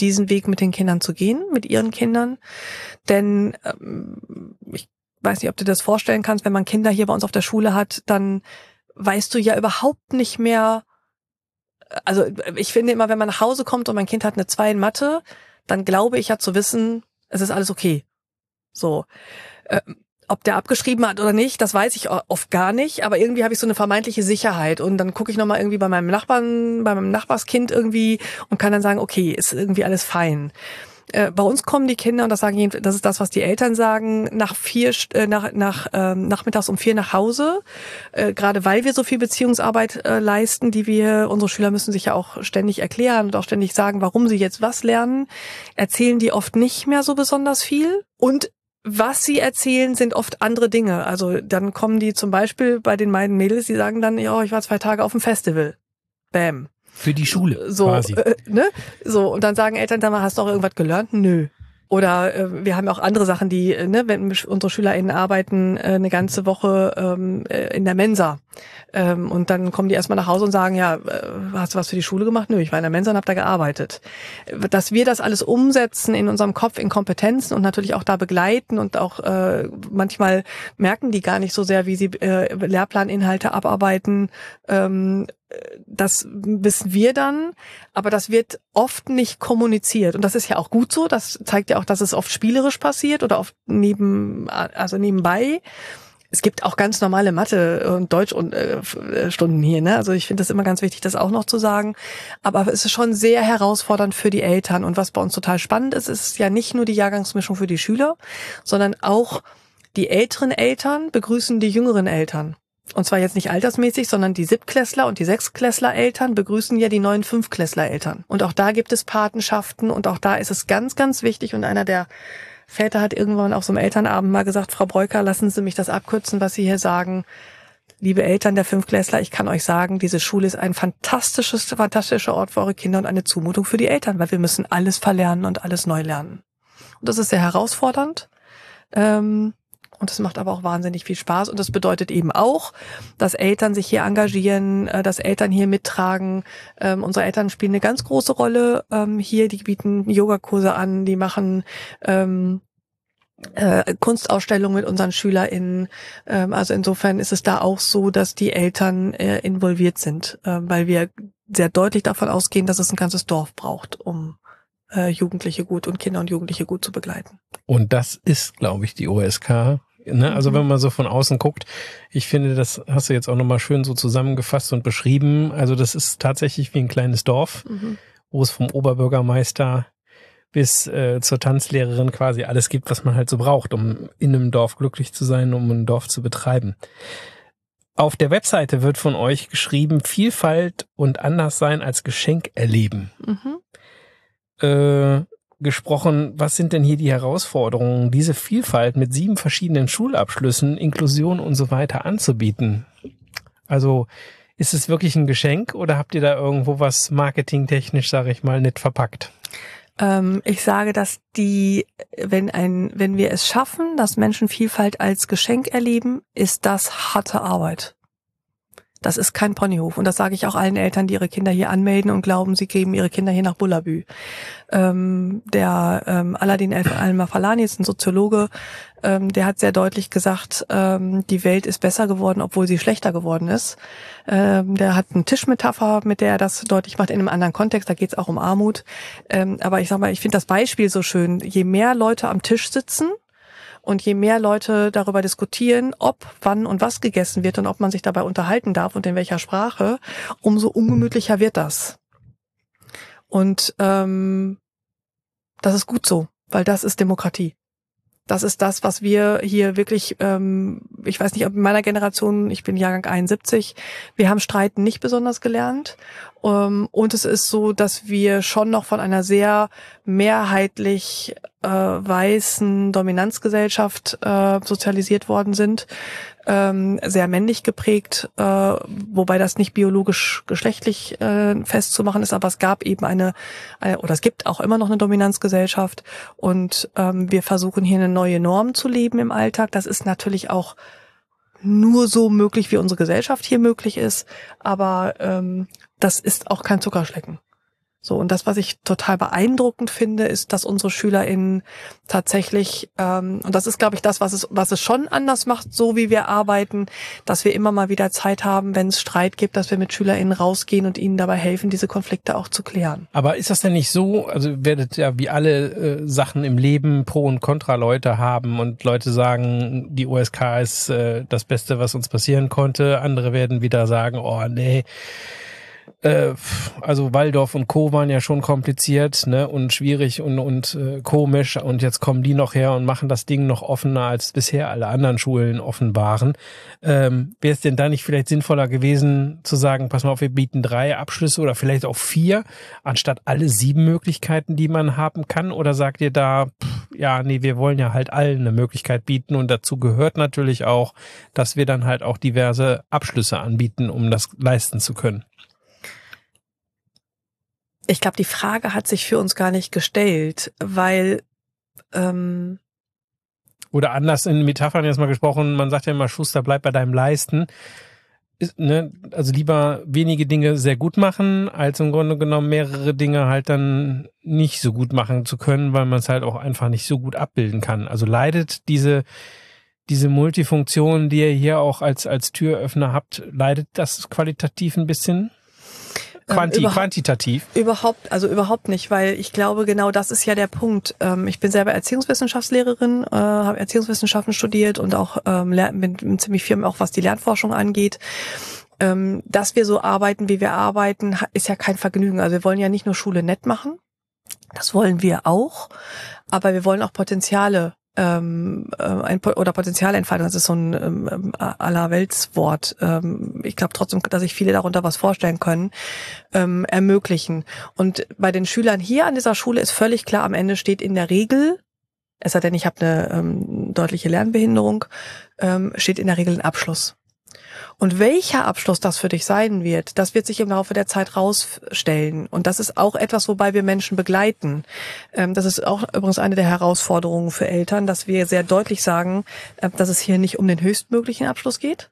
diesen Weg mit den Kindern zu gehen, mit ihren Kindern. Denn ich weiß nicht, ob du dir das vorstellen kannst, wenn man Kinder hier bei uns auf der Schule hat, dann weißt du ja überhaupt nicht mehr, also ich finde immer, wenn man nach Hause kommt und mein Kind hat eine zwei in Mathe, dann glaube ich ja zu wissen, es ist alles okay. So. Ob der abgeschrieben hat oder nicht, das weiß ich oft gar nicht, aber irgendwie habe ich so eine vermeintliche Sicherheit und dann gucke ich nochmal irgendwie bei meinem Nachbarn, bei meinem Nachbarskind irgendwie und kann dann sagen, okay, ist irgendwie alles fein. Äh, bei uns kommen die Kinder, und das sagen, das ist das, was die Eltern sagen, nach vier, äh, nach, nach ähm, nachmittags um vier nach Hause, äh, gerade weil wir so viel Beziehungsarbeit äh, leisten, die wir, unsere Schüler müssen sich ja auch ständig erklären und auch ständig sagen, warum sie jetzt was lernen, erzählen die oft nicht mehr so besonders viel, und was sie erzählen, sind oft andere Dinge. Also dann kommen die zum Beispiel bei den meinen Mädels, die sagen dann, ja, ich war zwei Tage auf dem Festival. Bam. Für die Schule so, quasi. Äh, ne? So, und dann sagen Eltern dann mal, hast du auch irgendwas gelernt? Nö. Oder äh, wir haben auch andere Sachen, die, äh, ne, wenn unsere SchülerInnen arbeiten äh, eine ganze Woche ähm, äh, in der Mensa. Ähm, und dann kommen die erstmal nach Hause und sagen, ja, äh, hast du was für die Schule gemacht? Nö, ich war in der Mensa und habe da gearbeitet. Dass wir das alles umsetzen in unserem Kopf, in Kompetenzen und natürlich auch da begleiten und auch äh, manchmal merken die gar nicht so sehr, wie sie äh, Lehrplaninhalte abarbeiten, ähm, das wissen wir dann, aber das wird oft nicht kommuniziert. Und das ist ja auch gut so. Das zeigt ja auch, dass es oft spielerisch passiert oder oft neben, also nebenbei. Es gibt auch ganz normale Mathe- und Deutschstunden hier, ne? Also ich finde das immer ganz wichtig, das auch noch zu sagen. Aber es ist schon sehr herausfordernd für die Eltern. Und was bei uns total spannend ist, ist ja nicht nur die Jahrgangsmischung für die Schüler, sondern auch die älteren Eltern begrüßen die jüngeren Eltern. Und zwar jetzt nicht altersmäßig, sondern die Siebtklässler und die Sechstklässler-Eltern begrüßen ja die neuen Fünftklässler-Eltern. Und auch da gibt es Patenschaften und auch da ist es ganz, ganz wichtig. Und einer der Väter hat irgendwann auf so einem Elternabend mal gesagt, Frau Breuker, lassen Sie mich das abkürzen, was Sie hier sagen. Liebe Eltern der Fünftklässler, ich kann euch sagen, diese Schule ist ein fantastisches, fantastischer Ort für eure Kinder und eine Zumutung für die Eltern, weil wir müssen alles verlernen und alles neu lernen. Und das ist sehr herausfordernd. Ähm Und das macht aber auch wahnsinnig viel Spaß. Und das bedeutet eben auch, dass Eltern sich hier engagieren, dass Eltern hier mittragen. Ähm, unsere Eltern spielen eine ganz große Rolle ähm, hier. Die bieten Yogakurse an, die machen ähm, äh, Kunstausstellungen mit unseren SchülerInnen. Ähm, also insofern ist es da auch so, dass die Eltern äh, involviert sind, äh, weil wir sehr deutlich davon ausgehen, dass es ein ganzes Dorf braucht, um äh, Jugendliche gut und Kinder und Jugendliche gut zu begleiten. Und das ist, glaube ich, die O S K Ne? Also wenn man so von außen guckt, ich finde, das hast du jetzt auch nochmal schön so zusammengefasst und beschrieben. Also das ist tatsächlich wie ein kleines Dorf, mhm. wo es vom Oberbürgermeister bis äh, zur Tanzlehrerin quasi alles gibt, was man halt so braucht, um in einem Dorf glücklich zu sein, um ein Dorf zu betreiben. Auf der Webseite wird von euch geschrieben, Vielfalt und Anderssein als Geschenk erleben. Mhm. Äh, gesprochen, was sind denn hier die Herausforderungen, diese Vielfalt mit sieben verschiedenen Schulabschlüssen, Inklusion und so weiter anzubieten? Also ist es wirklich ein Geschenk oder habt ihr da irgendwo was marketingtechnisch, sage ich mal, nicht verpackt? Ich sage, dass die, wenn ein, wenn wir es schaffen, dass Menschen Vielfalt als Geschenk erleben, ist das harte Arbeit. Das ist kein Ponyhof. Und das sage ich auch allen Eltern, die ihre Kinder hier anmelden und glauben, sie geben ihre Kinder hier nach Bullabü. Ähm, der ähm, Aladdin Al-Mafalani ist ein Soziologe, ähm, der hat sehr deutlich gesagt, ähm, die Welt ist besser geworden, obwohl sie schlechter geworden ist. Ähm, der hat eine Tischmetapher, mit der er das deutlich macht, in einem anderen Kontext. Da geht es auch um Armut. Ähm, aber ich sag mal, ich finde das Beispiel so schön. Je mehr Leute am Tisch sitzen, und je mehr Leute darüber diskutieren, ob, wann und was gegessen wird und ob man sich dabei unterhalten darf und in welcher Sprache, umso ungemütlicher wird das. Und ähm, das ist gut so, weil das ist Demokratie. Das ist das, was wir hier wirklich, ähm, ich weiß nicht, ob in meiner Generation, ich bin Jahrgang einundsiebzig, wir haben Streiten nicht besonders gelernt. Ähm, und es ist so, dass wir schon noch von einer sehr mehrheitlich äh, weißen Dominanzgesellschaft äh, sozialisiert worden sind, ähm, sehr männlich geprägt, äh, wobei das nicht biologisch geschlechtlich äh, festzumachen ist, aber es gab eben eine, eine, oder es gibt auch immer noch eine Dominanzgesellschaft und ähm, wir versuchen hier eine neue Norm zu leben im Alltag. Das ist natürlich auch nur so möglich, wie unsere Gesellschaft hier möglich ist, aber ähm, das ist auch kein Zuckerschlecken. So, und das, was ich total beeindruckend finde, ist, dass unsere SchülerInnen tatsächlich, ähm, und das ist, glaube ich, das, was es, was es schon anders macht, so wie wir arbeiten, dass wir immer mal wieder Zeit haben, wenn es Streit gibt, dass wir mit SchülerInnen rausgehen und ihnen dabei helfen, diese Konflikte auch zu klären. Aber ist das denn nicht so, also ihr werdet ja wie alle äh, Sachen im Leben Pro- und Kontra-Leute haben und Leute sagen, die O S K ist äh, das Beste, was uns passieren konnte. Andere werden wieder sagen, oh nee, also Waldorf und Co. waren ja schon kompliziert, ne, und schwierig und und äh, komisch und jetzt kommen die noch her und machen das Ding noch offener, als bisher alle anderen Schulen offen waren. Ähm, wäre es denn da nicht vielleicht sinnvoller gewesen zu sagen, pass mal auf, wir bieten drei Abschlüsse oder vielleicht auch vier, anstatt alle sieben Möglichkeiten, die man haben kann? Oder sagt ihr da, pff, ja, nee, wir wollen ja halt allen eine Möglichkeit bieten und dazu gehört natürlich auch, dass wir dann halt auch diverse Abschlüsse anbieten, um das leisten zu können? Ich glaube, die Frage hat sich für uns gar nicht gestellt, weil ähm oder anders in Metaphern jetzt mal gesprochen, man sagt ja immer, Schuster, bleib bei deinem Leisten. Ist, ne, also lieber wenige Dinge sehr gut machen, als im Grunde genommen mehrere Dinge halt dann nicht so gut machen zu können, weil man es halt auch einfach nicht so gut abbilden kann. Also leidet diese diese Multifunktion, die ihr hier auch als als Türöffner habt, leidet das qualitativ ein bisschen? Quanti, Überha- quantitativ? Überhaupt, also überhaupt nicht, weil ich glaube, genau das ist ja der Punkt. Ich bin selber Erziehungswissenschaftslehrerin, habe Erziehungswissenschaften studiert und auch bin ziemlich firm, auch was die Lernforschung angeht. Dass wir so arbeiten, wie wir arbeiten, ist ja kein Vergnügen. Also wir wollen ja nicht nur Schule nett machen, das wollen wir auch, aber wir wollen auch Potenziale Ähm, ein, oder Potenzialentfaltung, das ist so ein ähm, Allerweltswort. Ähm, ich glaube trotzdem, dass sich viele darunter was vorstellen können, ähm, ermöglichen. Und bei den Schülern hier an dieser Schule ist völlig klar, am Ende steht in der Regel, es sei denn, ich habe eine ähm, deutliche Lernbehinderung, ähm, steht in der Regel ein Abschluss. Und welcher Abschluss das für dich sein wird, das wird sich im Laufe der Zeit rausstellen. Und das ist auch etwas, wobei wir Menschen begleiten. Das ist auch übrigens eine der Herausforderungen für Eltern, dass wir sehr deutlich sagen, dass es hier nicht um den höchstmöglichen Abschluss geht,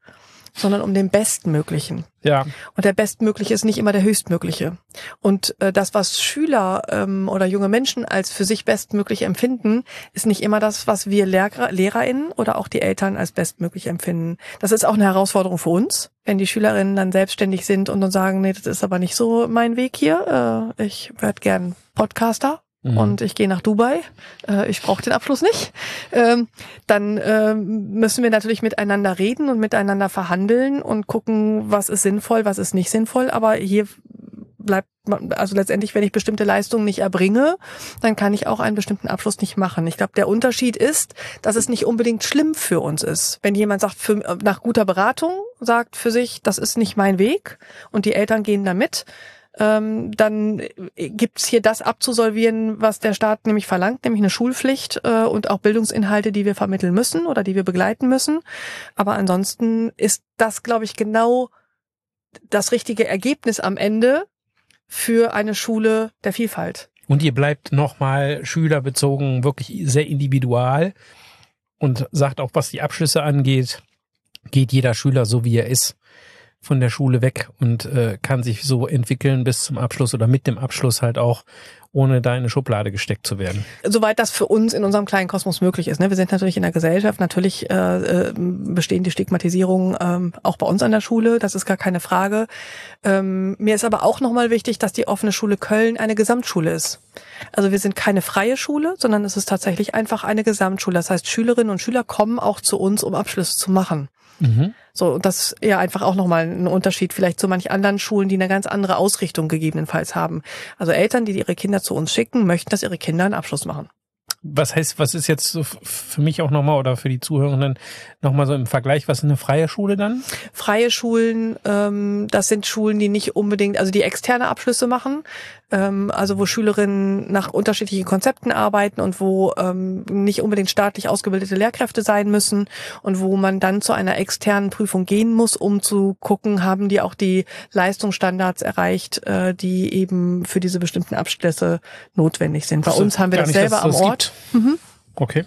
sondern um den bestmöglichen. Ja. Und der bestmögliche ist nicht immer der höchstmögliche. Und äh, das, was Schüler ähm, oder junge Menschen als für sich bestmöglich empfinden, ist nicht immer das, was wir Lehrer, LehrerInnen oder auch die Eltern als bestmöglich empfinden. Das ist auch eine Herausforderung für uns, wenn die SchülerInnen dann selbstständig sind und dann sagen, nee, das ist aber nicht so mein Weg hier. Äh, ich werde gern Podcaster Mhm. Und ich gehe nach Dubai, äh, ich brauche den Abschluss nicht, ähm, dann ähm, müssen wir natürlich miteinander reden und miteinander verhandeln und gucken, was ist sinnvoll, was ist nicht sinnvoll. Aber hier bleibt, also letztendlich, wenn ich bestimmte Leistungen nicht erbringe, dann kann ich auch einen bestimmten Abschluss nicht machen. Ich glaube, der Unterschied ist, dass es nicht unbedingt schlimm für uns ist. Wenn jemand sagt, für, nach guter Beratung sagt für sich, das ist nicht mein Weg und die Eltern gehen da mit, ähm, dann gibt's hier das abzusolvieren, was der Staat nämlich verlangt, nämlich eine Schulpflicht äh, und auch Bildungsinhalte, die wir vermitteln müssen oder die wir begleiten müssen. Aber ansonsten ist das, glaube ich, genau das richtige Ergebnis am Ende für eine Schule der Vielfalt. Und ihr bleibt nochmal schülerbezogen, wirklich sehr individual und sagt auch, was die Abschlüsse angeht, geht jeder Schüler so, wie er ist, von der Schule weg und äh, kann sich so entwickeln bis zum Abschluss oder mit dem Abschluss halt auch, ohne da in eine Schublade gesteckt zu werden. Soweit das für uns in unserem kleinen Kosmos möglich ist. Ne? Wir sind natürlich in der Gesellschaft, natürlich äh, bestehen die Stigmatisierungen ähm, auch bei uns an der Schule, das ist gar keine Frage. Ähm, mir ist aber auch nochmal wichtig, dass die Offene Schule Köln eine Gesamtschule ist. Also wir sind keine freie Schule, sondern es ist tatsächlich einfach eine Gesamtschule. Das heißt, Schülerinnen und Schüler kommen auch zu uns, um Abschlüsse zu machen. Mhm. So, und das ist ja einfach auch nochmal ein Unterschied vielleicht zu manch anderen Schulen, die eine ganz andere Ausrichtung gegebenenfalls haben. Also Eltern, die ihre Kinder zu uns schicken, möchten, dass ihre Kinder einen Abschluss machen. Was heißt, was ist jetzt für mich auch nochmal oder für die Zuhörenden nochmal so im Vergleich, was ist eine freie Schule dann? Freie Schulen, ähm, das sind Schulen, die nicht unbedingt, also die externe Abschlüsse machen, ähm, also wo Schülerinnen nach unterschiedlichen Konzepten arbeiten und wo ähm, nicht unbedingt staatlich ausgebildete Lehrkräfte sein müssen und wo man dann zu einer externen Prüfung gehen muss, um zu gucken, haben die auch die Leistungsstandards erreicht, äh, die eben für diese bestimmten Abschlüsse notwendig sind. Bei uns haben wir das selber am Ort. Mhm. Okay.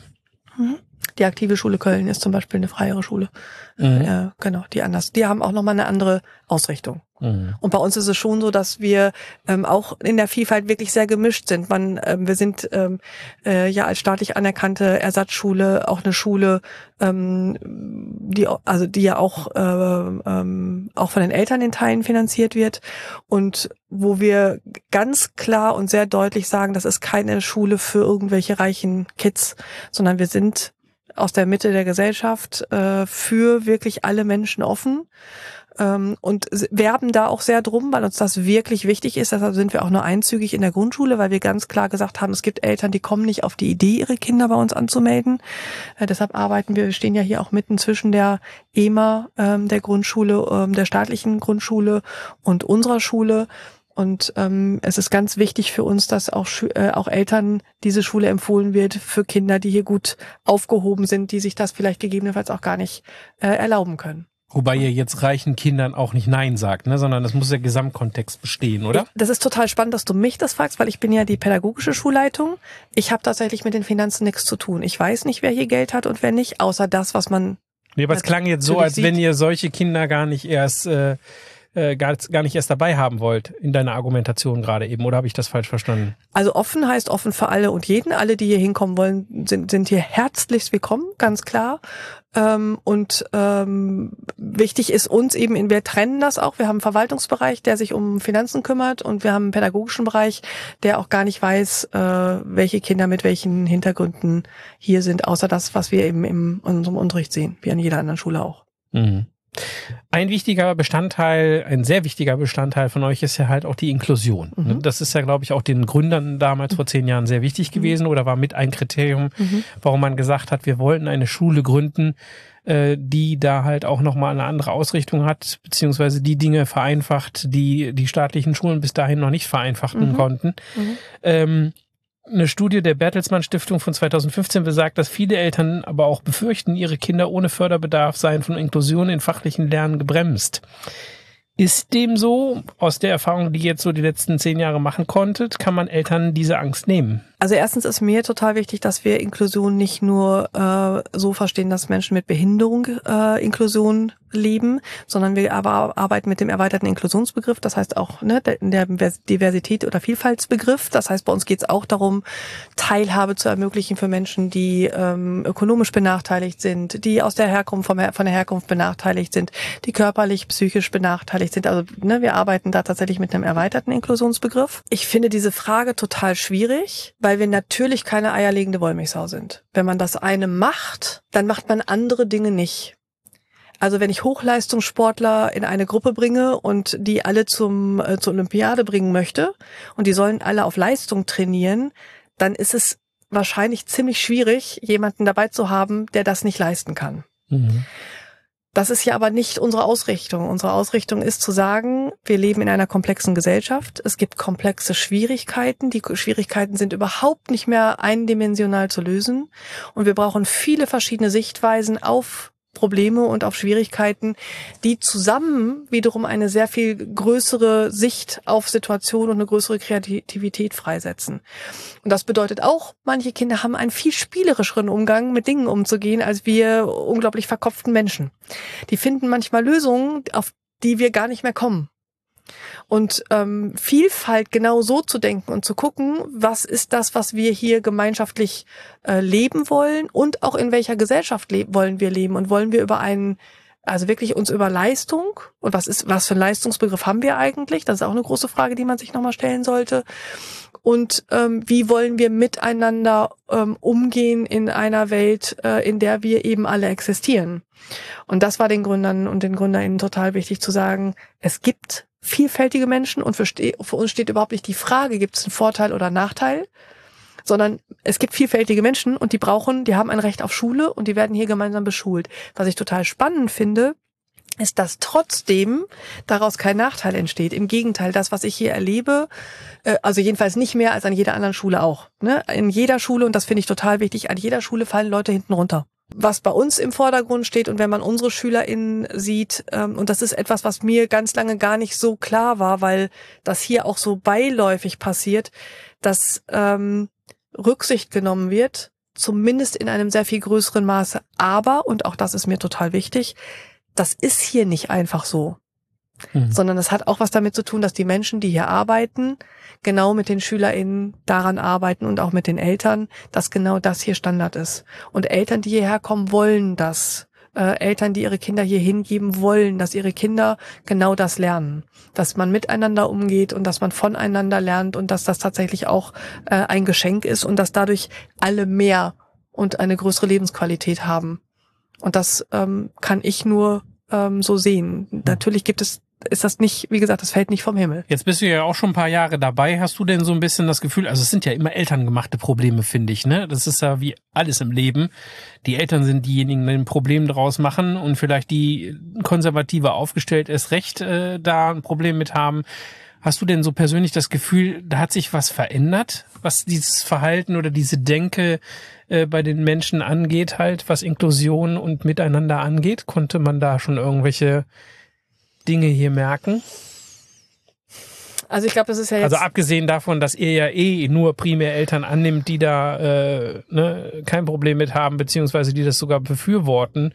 Mhm. Die aktive Schule Köln ist zum Beispiel eine freiere Schule. Mhm. Äh, genau, die anders. Die haben auch nochmal eine andere Ausrichtung. Mhm. Und bei uns ist es schon so, dass wir ähm, auch in der Vielfalt wirklich sehr gemischt sind. Man, ähm, wir sind ähm, äh, ja als staatlich anerkannte Ersatzschule auch eine Schule, ähm, die also die ja auch äh, ähm, auch von den Eltern in Teilen finanziert wird und wo wir ganz klar und sehr deutlich sagen, das ist keine Schule für irgendwelche reichen Kids, sondern wir sind aus der Mitte der Gesellschaft äh, für wirklich alle Menschen offen. Und werben da auch sehr drum, weil uns das wirklich wichtig ist. Deshalb sind wir auch nur einzügig in der Grundschule, weil wir ganz klar gesagt haben, es gibt Eltern, die kommen nicht auf die Idee, ihre Kinder bei uns anzumelden. Äh, deshalb arbeiten wir, wir stehen ja hier auch mitten zwischen der E M A, ähm, der Grundschule, ähm, der staatlichen Grundschule und unserer Schule. Und ähm, es ist ganz wichtig für uns, dass auch, äh, auch Eltern diese Schule empfohlen wird für Kinder, die hier gut aufgehoben sind, die sich das vielleicht gegebenenfalls auch gar nicht äh, erlauben können. Wobei ihr jetzt reichen Kindern auch nicht Nein sagt, ne? Sondern das muss der Gesamtkontext bestehen, oder? Das ist total spannend, dass du mich das fragst, weil ich bin ja die pädagogische Schulleitung. Ich habe tatsächlich mit den Finanzen nichts zu tun. Ich weiß nicht, wer hier Geld hat und wer nicht, außer das, was man... Nee, aber es klang jetzt so, als sieht. Wenn ihr solche Kinder gar nicht erst... Äh Gar, gar nicht erst dabei haben wollt in deiner Argumentation gerade eben, oder habe ich das falsch verstanden? Also offen heißt offen für alle und jeden. Alle, die hier hinkommen wollen, sind, sind hier herzlichst willkommen, ganz klar. Ähm, und ähm, wichtig ist uns eben, in, wir trennen das auch. Wir haben einen Verwaltungsbereich, der sich um Finanzen kümmert und wir haben einen pädagogischen Bereich, der auch gar nicht weiß, äh, welche Kinder mit welchen Hintergründen hier sind, außer das, was wir eben in unserem Unterricht sehen, wie an jeder anderen Schule auch. Mhm. Ein wichtiger Bestandteil, ein sehr wichtiger Bestandteil von euch ist ja halt auch die Inklusion. Mhm. Das ist ja, glaube ich, auch den Gründern damals vor zehn Jahren sehr wichtig gewesen oder war mit ein Kriterium, mhm. warum man gesagt hat, wir wollten eine Schule gründen, die da halt auch nochmal eine andere Ausrichtung hat, beziehungsweise die Dinge vereinfacht, die die staatlichen Schulen bis dahin noch nicht vereinfachen mhm. konnten. Mhm. Ähm, Eine Studie der Bertelsmann Stiftung von zweitausendfünfzehn besagt, dass viele Eltern aber auch befürchten, ihre Kinder ohne Förderbedarf seien von Inklusion in fachlichen Lernen gebremst. Ist dem so? Aus der Erfahrung, die ihr jetzt so die letzten zehn Jahre machen konntet, kann man Eltern diese Angst nehmen? Also erstens ist mir total wichtig, dass wir Inklusion nicht nur äh, so verstehen, dass Menschen mit Behinderung äh, Inklusion leben, sondern wir aber arbeiten mit dem erweiterten Inklusionsbegriff, das heißt auch ne, der Diversität- oder Vielfaltsbegriff. Das heißt, bei uns geht es auch darum, Teilhabe zu ermöglichen für Menschen, die ähm, ökonomisch benachteiligt sind, die aus der Herkunft vom Her- von der Herkunft benachteiligt sind, die körperlich, psychisch benachteiligt sind. Also ne, wir arbeiten da tatsächlich mit einem erweiterten Inklusionsbegriff. Ich finde diese Frage total schwierig, weil Weil wir natürlich keine eierlegende Wollmilchsau sind. Wenn man das eine macht, dann macht man andere Dinge nicht. Also wenn ich Hochleistungssportler in eine Gruppe bringe und die alle zum äh, zur Olympiade bringen möchte und die sollen alle auf Leistung trainieren, dann ist es wahrscheinlich ziemlich schwierig, jemanden dabei zu haben, der das nicht leisten kann. Mhm. Das ist ja aber nicht unsere Ausrichtung. Unsere Ausrichtung ist zu sagen, wir leben in einer komplexen Gesellschaft. Es gibt komplexe Schwierigkeiten. Die Schwierigkeiten sind überhaupt nicht mehr eindimensional zu lösen. Und wir brauchen viele verschiedene Sichtweisen auf Probleme und auf Schwierigkeiten, die zusammen wiederum eine sehr viel größere Sicht auf Situationen und eine größere Kreativität freisetzen. Und das bedeutet auch, manche Kinder haben einen viel spielerischeren Umgang, mit Dingen umzugehen, als wir unglaublich verkopften Menschen. Die finden manchmal Lösungen, auf die wir gar nicht mehr kommen. Und ähm, Vielfalt genau so zu denken und zu gucken, was ist das, was wir hier gemeinschaftlich äh, leben wollen und auch in welcher Gesellschaft le- wollen wir leben und wollen wir über einen, also wirklich uns über Leistung und was ist, was für einen Leistungsbegriff haben wir eigentlich? Das ist auch eine große Frage, die man sich nochmal stellen sollte. Und ähm, wie wollen wir miteinander ähm, umgehen in einer Welt, äh, in der wir eben alle existieren? Und das war den Gründern und den GründerInnen total wichtig zu sagen, es gibt vielfältige Menschen und für, ste- für uns steht überhaupt nicht die Frage, gibt es einen Vorteil oder einen Nachteil, sondern es gibt vielfältige Menschen und die brauchen, die haben ein Recht auf Schule und die werden hier gemeinsam beschult. Was ich total spannend finde, ist, dass trotzdem daraus kein Nachteil entsteht. Im Gegenteil, das, was ich hier erlebe, also jedenfalls nicht mehr als an jeder anderen Schule auch. Ne? In jeder Schule, und das finde ich total wichtig, an jeder Schule fallen Leute hinten runter. Was bei uns im Vordergrund steht und wenn man unsere SchülerInnen sieht, ähm, und das ist etwas, was mir ganz lange gar nicht so klar war, weil das hier auch so beiläufig passiert, dass ähm, Rücksicht genommen wird, zumindest in einem sehr viel größeren Maße. Aber, und auch das ist mir total wichtig, das ist hier nicht einfach so. Mhm. Sondern das hat auch was damit zu tun, dass die Menschen, die hier arbeiten, genau mit den SchülerInnen daran arbeiten und auch mit den Eltern, dass genau das hier Standard ist. Und Eltern, die hierher kommen, wollen das. Äh, Eltern, die ihre Kinder hier hingeben, wollen, dass ihre Kinder genau das lernen. Dass man miteinander umgeht und dass man voneinander lernt und dass das tatsächlich auch äh, ein Geschenk ist und dass dadurch alle mehr und eine größere Lebensqualität haben. Und das ähm, kann ich nur ähm, so sehen. Mhm. Natürlich gibt es ist das nicht, wie gesagt, das fällt nicht vom Himmel. Jetzt bist du ja auch schon ein paar Jahre dabei. Hast du denn so ein bisschen das Gefühl, also es sind ja immer elterngemachte Probleme, finde ich, ne? Das ist ja wie alles im Leben. Die Eltern sind diejenigen, die ein Problem draus machen und vielleicht die konservativer aufgestellt erst recht äh, da ein Problem mit haben. Hast du denn so persönlich das Gefühl, da hat sich was verändert, was dieses Verhalten oder diese Denke äh, bei den Menschen angeht halt, was Inklusion und Miteinander angeht? Konnte man da schon irgendwelche Dinge hier merken? Also ich glaube, das ist ja jetzt... Also abgesehen davon, dass ihr ja eh nur primär Eltern annimmt, die da äh, ne, kein Problem mit haben, beziehungsweise die das sogar befürworten,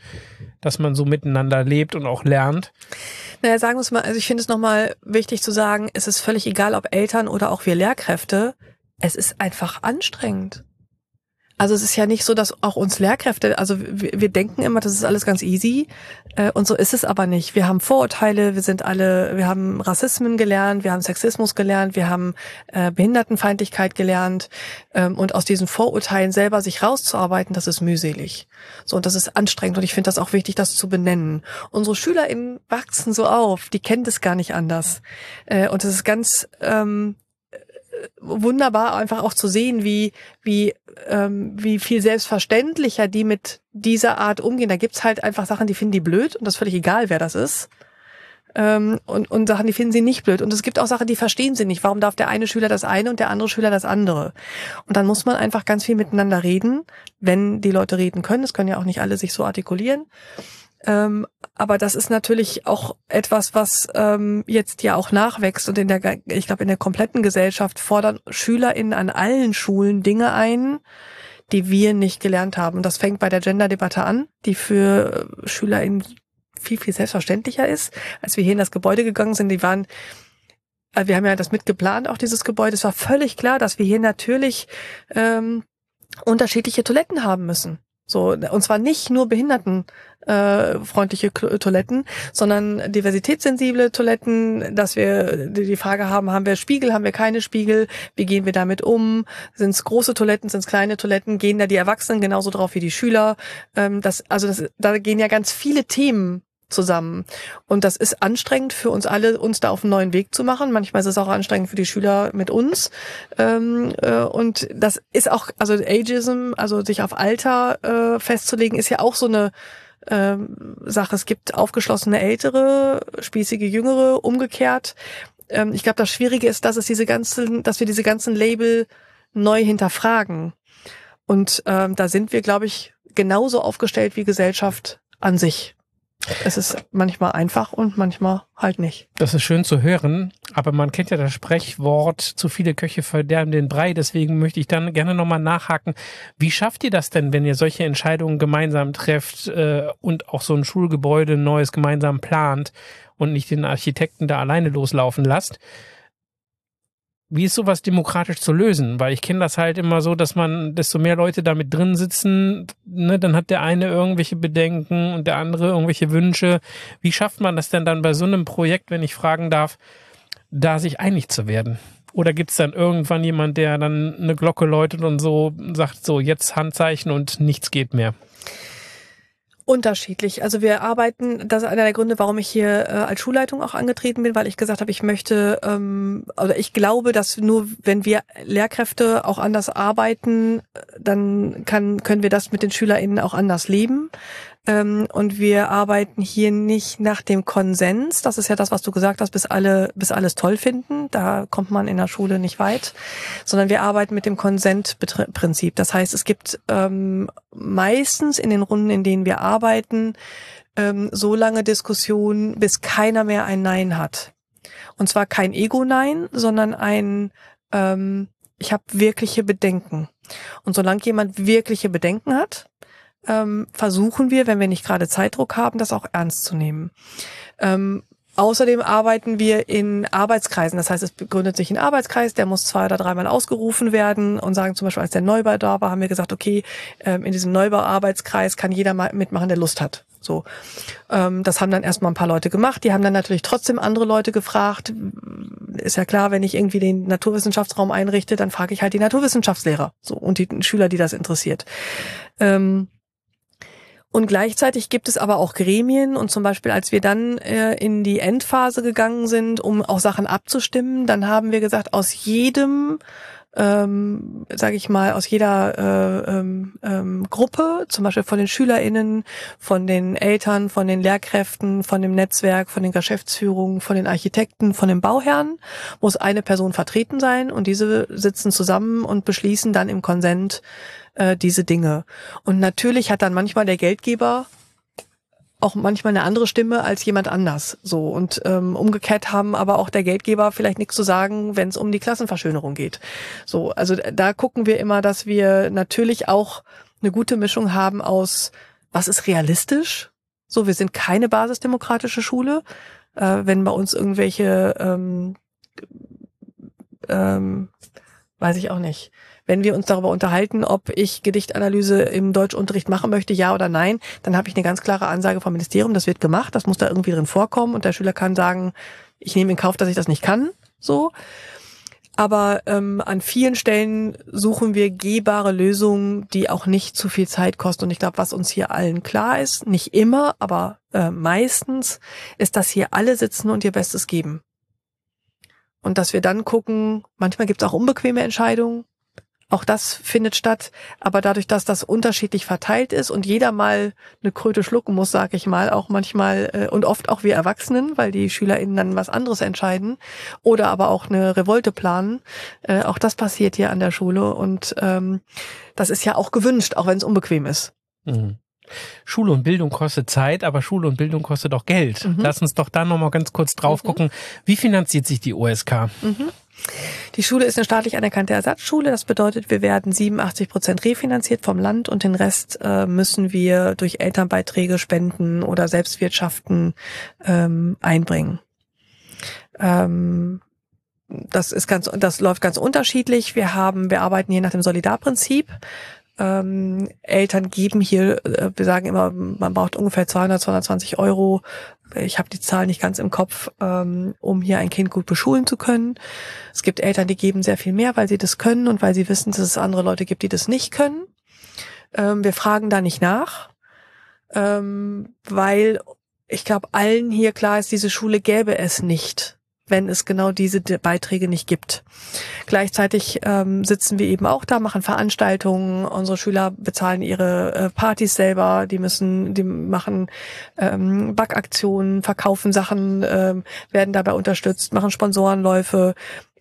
dass man so miteinander lebt und auch lernt. Naja, sagen wir es mal, also ich finde es nochmal wichtig zu sagen, es ist völlig egal, ob Eltern oder auch wir Lehrkräfte, es ist einfach anstrengend. Also es ist ja nicht so, dass auch uns Lehrkräfte, also wir, wir denken immer, das ist alles ganz easy, äh, und so ist es aber nicht. Wir haben Vorurteile, wir sind alle, wir haben Rassismen gelernt, wir haben Sexismus gelernt, wir haben äh, Behindertenfeindlichkeit gelernt, ähm, und aus diesen Vorurteilen selber sich rauszuarbeiten, das ist mühselig. So, und das ist anstrengend und ich finde das auch wichtig, das zu benennen. Unsere SchülerInnen wachsen so auf, die kennen das gar nicht anders, äh, und das ist ganz ähm, wunderbar einfach auch zu sehen, wie wie ähm, wie viel selbstverständlicher die mit dieser Art umgehen. Da gibt's halt einfach Sachen, die finden die blöd und das ist völlig egal, wer das ist. Ähm, und und Sachen, die finden sie nicht blöd. Und es gibt auch Sachen, die verstehen sie nicht. Warum darf der eine Schüler das eine und der andere Schüler das andere? Und dann muss man einfach ganz viel miteinander reden, wenn die Leute reden können. Es können ja auch nicht alle sich so artikulieren. Ähm, aber das ist natürlich auch etwas, was ähm, jetzt ja auch nachwächst und in der, ich glaube, in der kompletten Gesellschaft fordern SchülerInnen an allen Schulen Dinge ein, die wir nicht gelernt haben. Das fängt bei der Gender-Debatte an, die für SchülerInnen viel, viel selbstverständlicher ist. Als wir hier in das Gebäude gegangen sind, die waren, wir haben ja das mitgeplant, auch dieses Gebäude. Es war völlig klar, dass wir hier natürlich ähm, unterschiedliche Toiletten haben müssen. So, und zwar nicht nur behindertenfreundliche Toiletten, sondern diversitätssensible Toiletten, dass wir die Frage haben, haben wir Spiegel, haben wir keine Spiegel, wie gehen wir damit um, sind es große Toiletten, sind es kleine Toiletten, gehen da die Erwachsenen genauso drauf wie die Schüler. Das, also das, da gehen ja ganz viele Themen zusammen. Und das ist anstrengend für uns alle, uns da auf einen neuen Weg zu machen. Manchmal ist es auch anstrengend für die Schüler mit uns. Ähm, äh, und das ist auch, also Ageism, also sich auf Alter äh, festzulegen, ist ja auch so eine ähm, Sache. Es gibt aufgeschlossene Ältere, spießige Jüngere, umgekehrt. Ähm, ich glaube, das Schwierige ist, dass es diese ganzen, dass wir diese ganzen Label neu hinterfragen. Und ähm, da sind wir, glaube ich, genauso aufgestellt wie Gesellschaft an sich. Es ist manchmal einfach und manchmal halt nicht. Das ist schön zu hören, aber man kennt ja das Sprechwort, zu viele Köche verderben den Brei. Deswegen möchte ich dann gerne nochmal nachhaken. Wie schafft ihr das denn, wenn ihr solche Entscheidungen gemeinsam trefft äh, und auch so ein Schulgebäude, ein neues gemeinsam plant und nicht den Architekten da alleine loslaufen lasst? Wie ist sowas demokratisch zu lösen? Weil ich kenne das halt immer so, dass man, desto mehr Leute da mit drin sitzen, ne, dann hat der eine irgendwelche Bedenken und der andere irgendwelche Wünsche. Wie schafft man das denn dann bei so einem Projekt, wenn ich fragen darf, da sich einig zu werden? Oder gibt es dann irgendwann jemand, der dann eine Glocke läutet und so sagt, so jetzt Handzeichen und nichts geht mehr? Unterschiedlich. Also wir arbeiten, das ist einer der Gründe, warum ich hier äh, als Schulleitung auch angetreten bin, weil ich gesagt habe, ich möchte, ähm, oder ich glaube, dass nur wenn wir Lehrkräfte auch anders arbeiten, dann kann, können wir das mit den SchülerInnen auch anders leben. Ähm, und wir arbeiten hier nicht nach dem Konsens. Das ist ja das, was du gesagt hast, bis alle, bis alles toll finden. Da kommt man in der Schule nicht weit. Sondern wir arbeiten mit dem Konsentprinzip. Das heißt, es gibt ähm, meistens in den Runden, in denen wir arbeiten, Arbeiten, ähm, so lange Diskussionen, bis keiner mehr ein Nein hat. Und zwar kein Ego-Nein, sondern ein, ähm, ich habe wirkliche Bedenken. Und solange jemand wirkliche Bedenken hat, ähm, versuchen wir, wenn wir nicht gerade Zeitdruck haben, das auch ernst zu nehmen. Ähm, Außerdem arbeiten wir in Arbeitskreisen. Das heißt, es gründet sich ein Arbeitskreis, der muss zwei oder dreimal ausgerufen werden und sagen zum Beispiel, als der Neubau da war, haben wir gesagt, okay, in diesem Neubau-Arbeitskreis kann jeder mal mitmachen, der Lust hat. So, das haben dann erstmal ein paar Leute gemacht. Die haben dann natürlich trotzdem andere Leute gefragt. Ist ja klar, wenn ich irgendwie den Naturwissenschaftsraum einrichte, dann frage ich halt die Naturwissenschaftslehrer so und die Schüler, die das interessiert. Und gleichzeitig gibt es aber auch Gremien und zum Beispiel, als wir dann äh, in die Endphase gegangen sind, um auch Sachen abzustimmen, dann haben wir gesagt, aus jedem, ähm, sage ich mal, aus jeder äh, ähm, Gruppe, zum Beispiel von den SchülerInnen, von den Eltern, von den Lehrkräften, von dem Netzwerk, von den Geschäftsführungen, von den Architekten, von den Bauherren, muss eine Person vertreten sein und diese sitzen zusammen und beschließen dann im Konsent diese Dinge. Und natürlich hat dann manchmal der Geldgeber auch manchmal eine andere Stimme als jemand anders. So. Und ähm, umgekehrt haben aber auch der Geldgeber vielleicht nichts zu sagen, wenn es um die Klassenverschönerung geht. So, also da gucken wir immer, dass wir natürlich auch eine gute Mischung haben aus, was ist realistisch? So, wir sind keine basisdemokratische Schule. Äh, wenn bei uns irgendwelche ähm, ähm, weiß ich auch nicht. Wenn wir uns darüber unterhalten, ob ich Gedichtanalyse im Deutschunterricht machen möchte, ja oder nein, dann habe ich eine ganz klare Ansage vom Ministerium, das wird gemacht, das muss da irgendwie drin vorkommen und der Schüler kann sagen, ich nehme in Kauf, dass ich das nicht kann, so. Aber ähm, an vielen Stellen suchen wir gehbare Lösungen, die auch nicht zu viel Zeit kosten. Und ich glaube, was uns hier allen klar ist, nicht immer, aber äh, meistens, ist, dass hier alle sitzen und ihr Bestes geben. Und dass wir dann gucken, manchmal gibt es auch unbequeme Entscheidungen, auch das findet statt, aber dadurch, dass das unterschiedlich verteilt ist und jeder mal eine Kröte schlucken muss, sage ich mal, auch manchmal und oft auch wir Erwachsenen, weil die SchülerInnen dann was anderes entscheiden oder aber auch eine Revolte planen, auch das passiert hier an der Schule und ähm, das ist ja auch gewünscht, auch wenn es unbequem ist. Mhm. Schule und Bildung kostet Zeit, aber Schule und Bildung kostet auch Geld. Mhm. Lass uns doch da nochmal ganz kurz drauf gucken. Mhm. Wie finanziert sich die O S K? Mhm. Die Schule ist eine staatlich anerkannte Ersatzschule. Das bedeutet, wir werden siebenundachtzig Prozent refinanziert vom Land und den Rest äh, müssen wir durch Elternbeiträge, Spenden oder Selbstwirtschaften ähm, einbringen. Ähm, das ist ganz, das läuft ganz unterschiedlich. Wir haben, wir arbeiten hier nach dem Solidarprinzip. Ähm, Eltern geben hier, äh, wir sagen immer, man braucht ungefähr zweihundert, zweihundertzwanzig Euro. Ich habe die Zahl nicht ganz im Kopf, ähm, um hier ein Kind gut beschulen zu können. Es gibt Eltern, die geben sehr viel mehr, weil sie das können und weil sie wissen, dass es andere Leute gibt, die das nicht können. Ähm, wir fragen da nicht nach, ähm, weil ich glaube, allen hier klar ist, diese Schule gäbe es nicht, wenn es genau diese Beiträge nicht gibt. Gleichzeitig ähm, sitzen wir eben auch da, machen Veranstaltungen. Unsere Schüler bezahlen ihre äh, Partys selber. Die müssen, die machen ähm, Backaktionen, verkaufen Sachen, ähm, werden dabei unterstützt, machen Sponsorenläufe.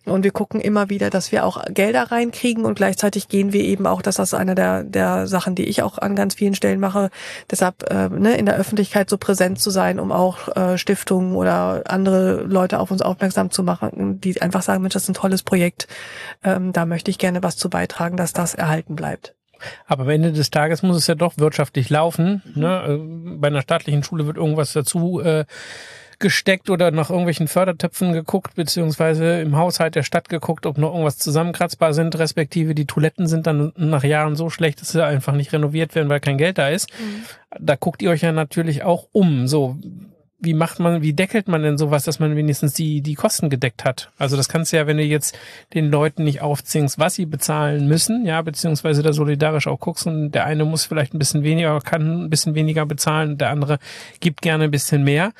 Und wir gucken immer wieder, dass wir auch Gelder reinkriegen und gleichzeitig gehen wir eben auch, dass das einer der, der Sachen, die ich auch an ganz vielen Stellen mache, deshalb äh, ne, in der Öffentlichkeit so präsent zu sein, um auch äh, Stiftungen oder andere Leute auf uns aufmerksam zu machen, die einfach sagen, Mensch, das ist ein tolles Projekt, ähm, da möchte ich gerne was zu beitragen, dass das erhalten bleibt. Aber am Ende des Tages muss es ja doch wirtschaftlich laufen, ne? Bei einer staatlichen Schule wird irgendwas dazu äh gesteckt oder nach irgendwelchen Fördertöpfen geguckt, beziehungsweise im Haushalt der Stadt geguckt, ob noch irgendwas zusammenkratzbar sind, respektive die Toiletten sind dann nach Jahren so schlecht, dass sie einfach nicht renoviert werden, weil kein Geld da ist. Mhm. Da guckt ihr euch ja natürlich auch um. So, wie macht man, wie deckelt man denn sowas, dass man wenigstens die, die Kosten gedeckt hat? Also das kannst du ja, wenn du jetzt den Leuten nicht aufzwingst, was sie bezahlen müssen, ja, beziehungsweise da solidarisch auch guckst und der eine muss vielleicht ein bisschen weniger, kann ein bisschen weniger bezahlen und der andere gibt gerne ein bisschen mehr.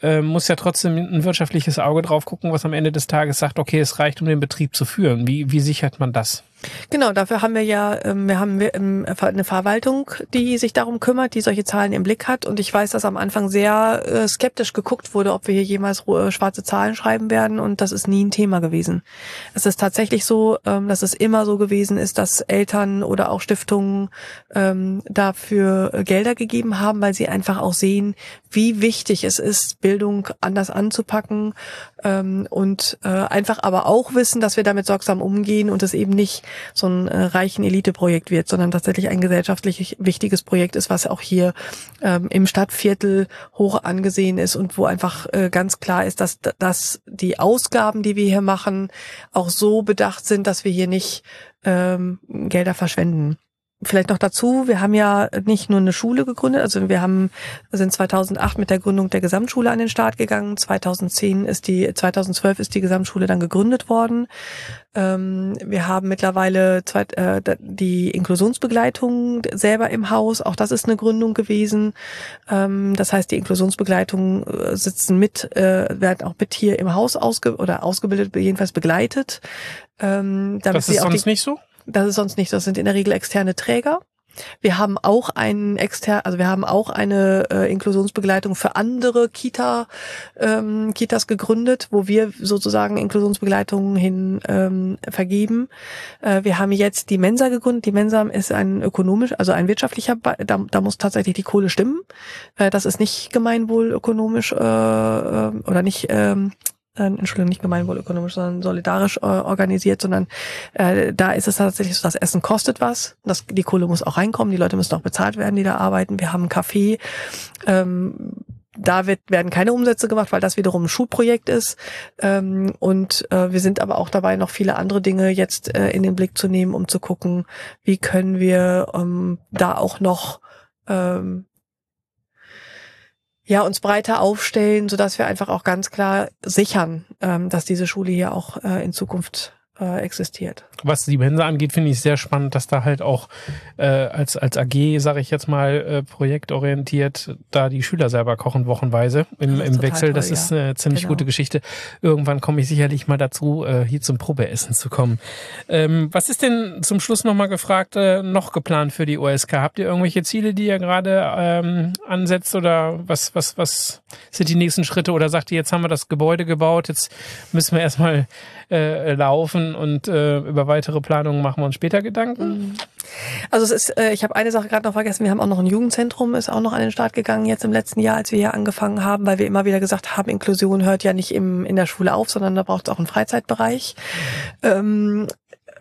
Äh, muss ja trotzdem ein wirtschaftliches Auge drauf gucken, was am Ende des Tages sagt, okay, es reicht, um den Betrieb zu führen. Wie, wie sichert man das? Genau, dafür haben wir ja, wir haben eine Verwaltung, die sich darum kümmert, die solche Zahlen im Blick hat. Und ich weiß, dass am Anfang sehr skeptisch geguckt wurde, ob wir hier jemals schwarze Zahlen schreiben werden. Und das ist nie ein Thema gewesen. Es ist tatsächlich so, dass es immer so gewesen ist, dass Eltern oder auch Stiftungen dafür Gelder gegeben haben, weil sie einfach auch sehen, wie wichtig es ist, Bildung anders anzupacken und einfach aber auch wissen, dass wir damit sorgsam umgehen und es eben nicht so ein äh, reichen Elite-Projekt wird, sondern tatsächlich ein gesellschaftlich wichtiges Projekt ist, was auch hier ähm, im Stadtviertel hoch angesehen ist und wo einfach äh, ganz klar ist, dass, dass die Ausgaben, die wir hier machen, auch so bedacht sind, dass wir hier nicht ähm, Gelder verschwenden. Vielleicht noch dazu, wir haben ja nicht nur eine Schule gegründet, also wir haben sind zweitausendacht mit der Gründung der Gesamtschule an den Start gegangen, zweitausendzehn ist die, zweitausendzwölf ist die Gesamtschule dann gegründet worden. Wir haben mittlerweile die Inklusionsbegleitung selber im Haus, auch das ist eine Gründung gewesen. Das heißt, die Inklusionsbegleitung sitzen mit, werden auch mit hier im Haus ausge oder ausgebildet, jedenfalls begleitet. Damit das ist sonst nicht so? Das ist sonst nicht, das sind in der Regel externe Träger. Wir haben auch einen extern, also wir haben auch eine äh, Inklusionsbegleitung für andere Kita, ähm, Kitas gegründet, wo wir sozusagen Inklusionsbegleitungen hin ähm, vergeben. Äh, wir haben jetzt die Mensa gegründet. Die Mensa ist ein ökonomisch, also ein wirtschaftlicher, Be da, da muss tatsächlich die Kohle stimmen. Äh, das ist nicht gemeinwohlökonomisch äh, oder nicht. Ähm, Entschuldigung, nicht gemeinwohlökonomisch, sondern solidarisch äh, organisiert, sondern äh, da ist es tatsächlich so, das Essen kostet was, das, die Kohle muss auch reinkommen, die Leute müssen auch bezahlt werden, die da arbeiten. Wir haben einen Café, ähm, da wird, werden keine Umsätze gemacht, weil das wiederum ein Schulprojekt ist ähm, und äh, wir sind aber auch dabei, noch viele andere Dinge jetzt äh, in den Blick zu nehmen, um zu gucken, wie können wir ähm, da auch noch ähm, ja, uns breiter aufstellen, sodass wir einfach auch ganz klar sichern, ähm, dass diese Schule hier auch äh, in Zukunft äh, existiert. Was die Mensa angeht, finde ich sehr spannend, dass da halt auch äh, als als A G, sage ich jetzt mal, äh, projektorientiert, da die Schüler selber kochen wochenweise im, im Wechsel. Toll, das ist eine ziemlich genau. gute Geschichte. Irgendwann komme ich sicherlich mal dazu, äh, hier zum Probeessen zu kommen. Ähm, was ist denn zum Schluss nochmal gefragt, äh, noch geplant für die O S K? Habt ihr irgendwelche Ziele, die ihr gerade ähm, ansetzt oder was was was sind die nächsten Schritte? Oder sagt ihr, jetzt haben wir das Gebäude gebaut, jetzt müssen wir erstmal äh, laufen planen und äh, über weitere Planungen machen wir uns später Gedanken? Also es ist, äh, ich habe eine Sache gerade noch vergessen, wir haben auch noch ein Jugendzentrum, ist auch noch an den Start gegangen jetzt im letzten Jahr, als wir hier angefangen haben, weil wir immer wieder gesagt haben, Inklusion hört ja nicht im, in der Schule auf, sondern da braucht es auch einen Freizeitbereich. Ähm,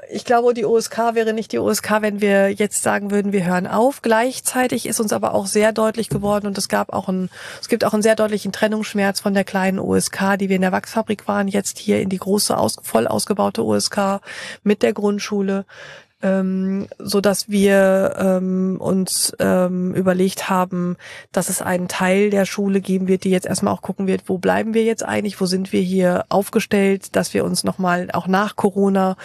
Ich glaube, die O S K wäre nicht die O S K, wenn wir jetzt sagen würden, wir hören auf. Gleichzeitig ist uns aber auch sehr deutlich geworden und es gab auch ein, es gibt auch einen sehr deutlichen Trennungsschmerz von der kleinen O S K, die wir in der Wachsfabrik waren, jetzt hier in die große, aus, voll ausgebaute O S K mit der Grundschule. Ähm, so dass wir ähm, uns ähm, überlegt haben, dass es einen Teil der Schule geben wird, die jetzt erstmal auch gucken wird, wo bleiben wir jetzt eigentlich, wo sind wir hier aufgestellt, dass wir uns nochmal auch nach Corona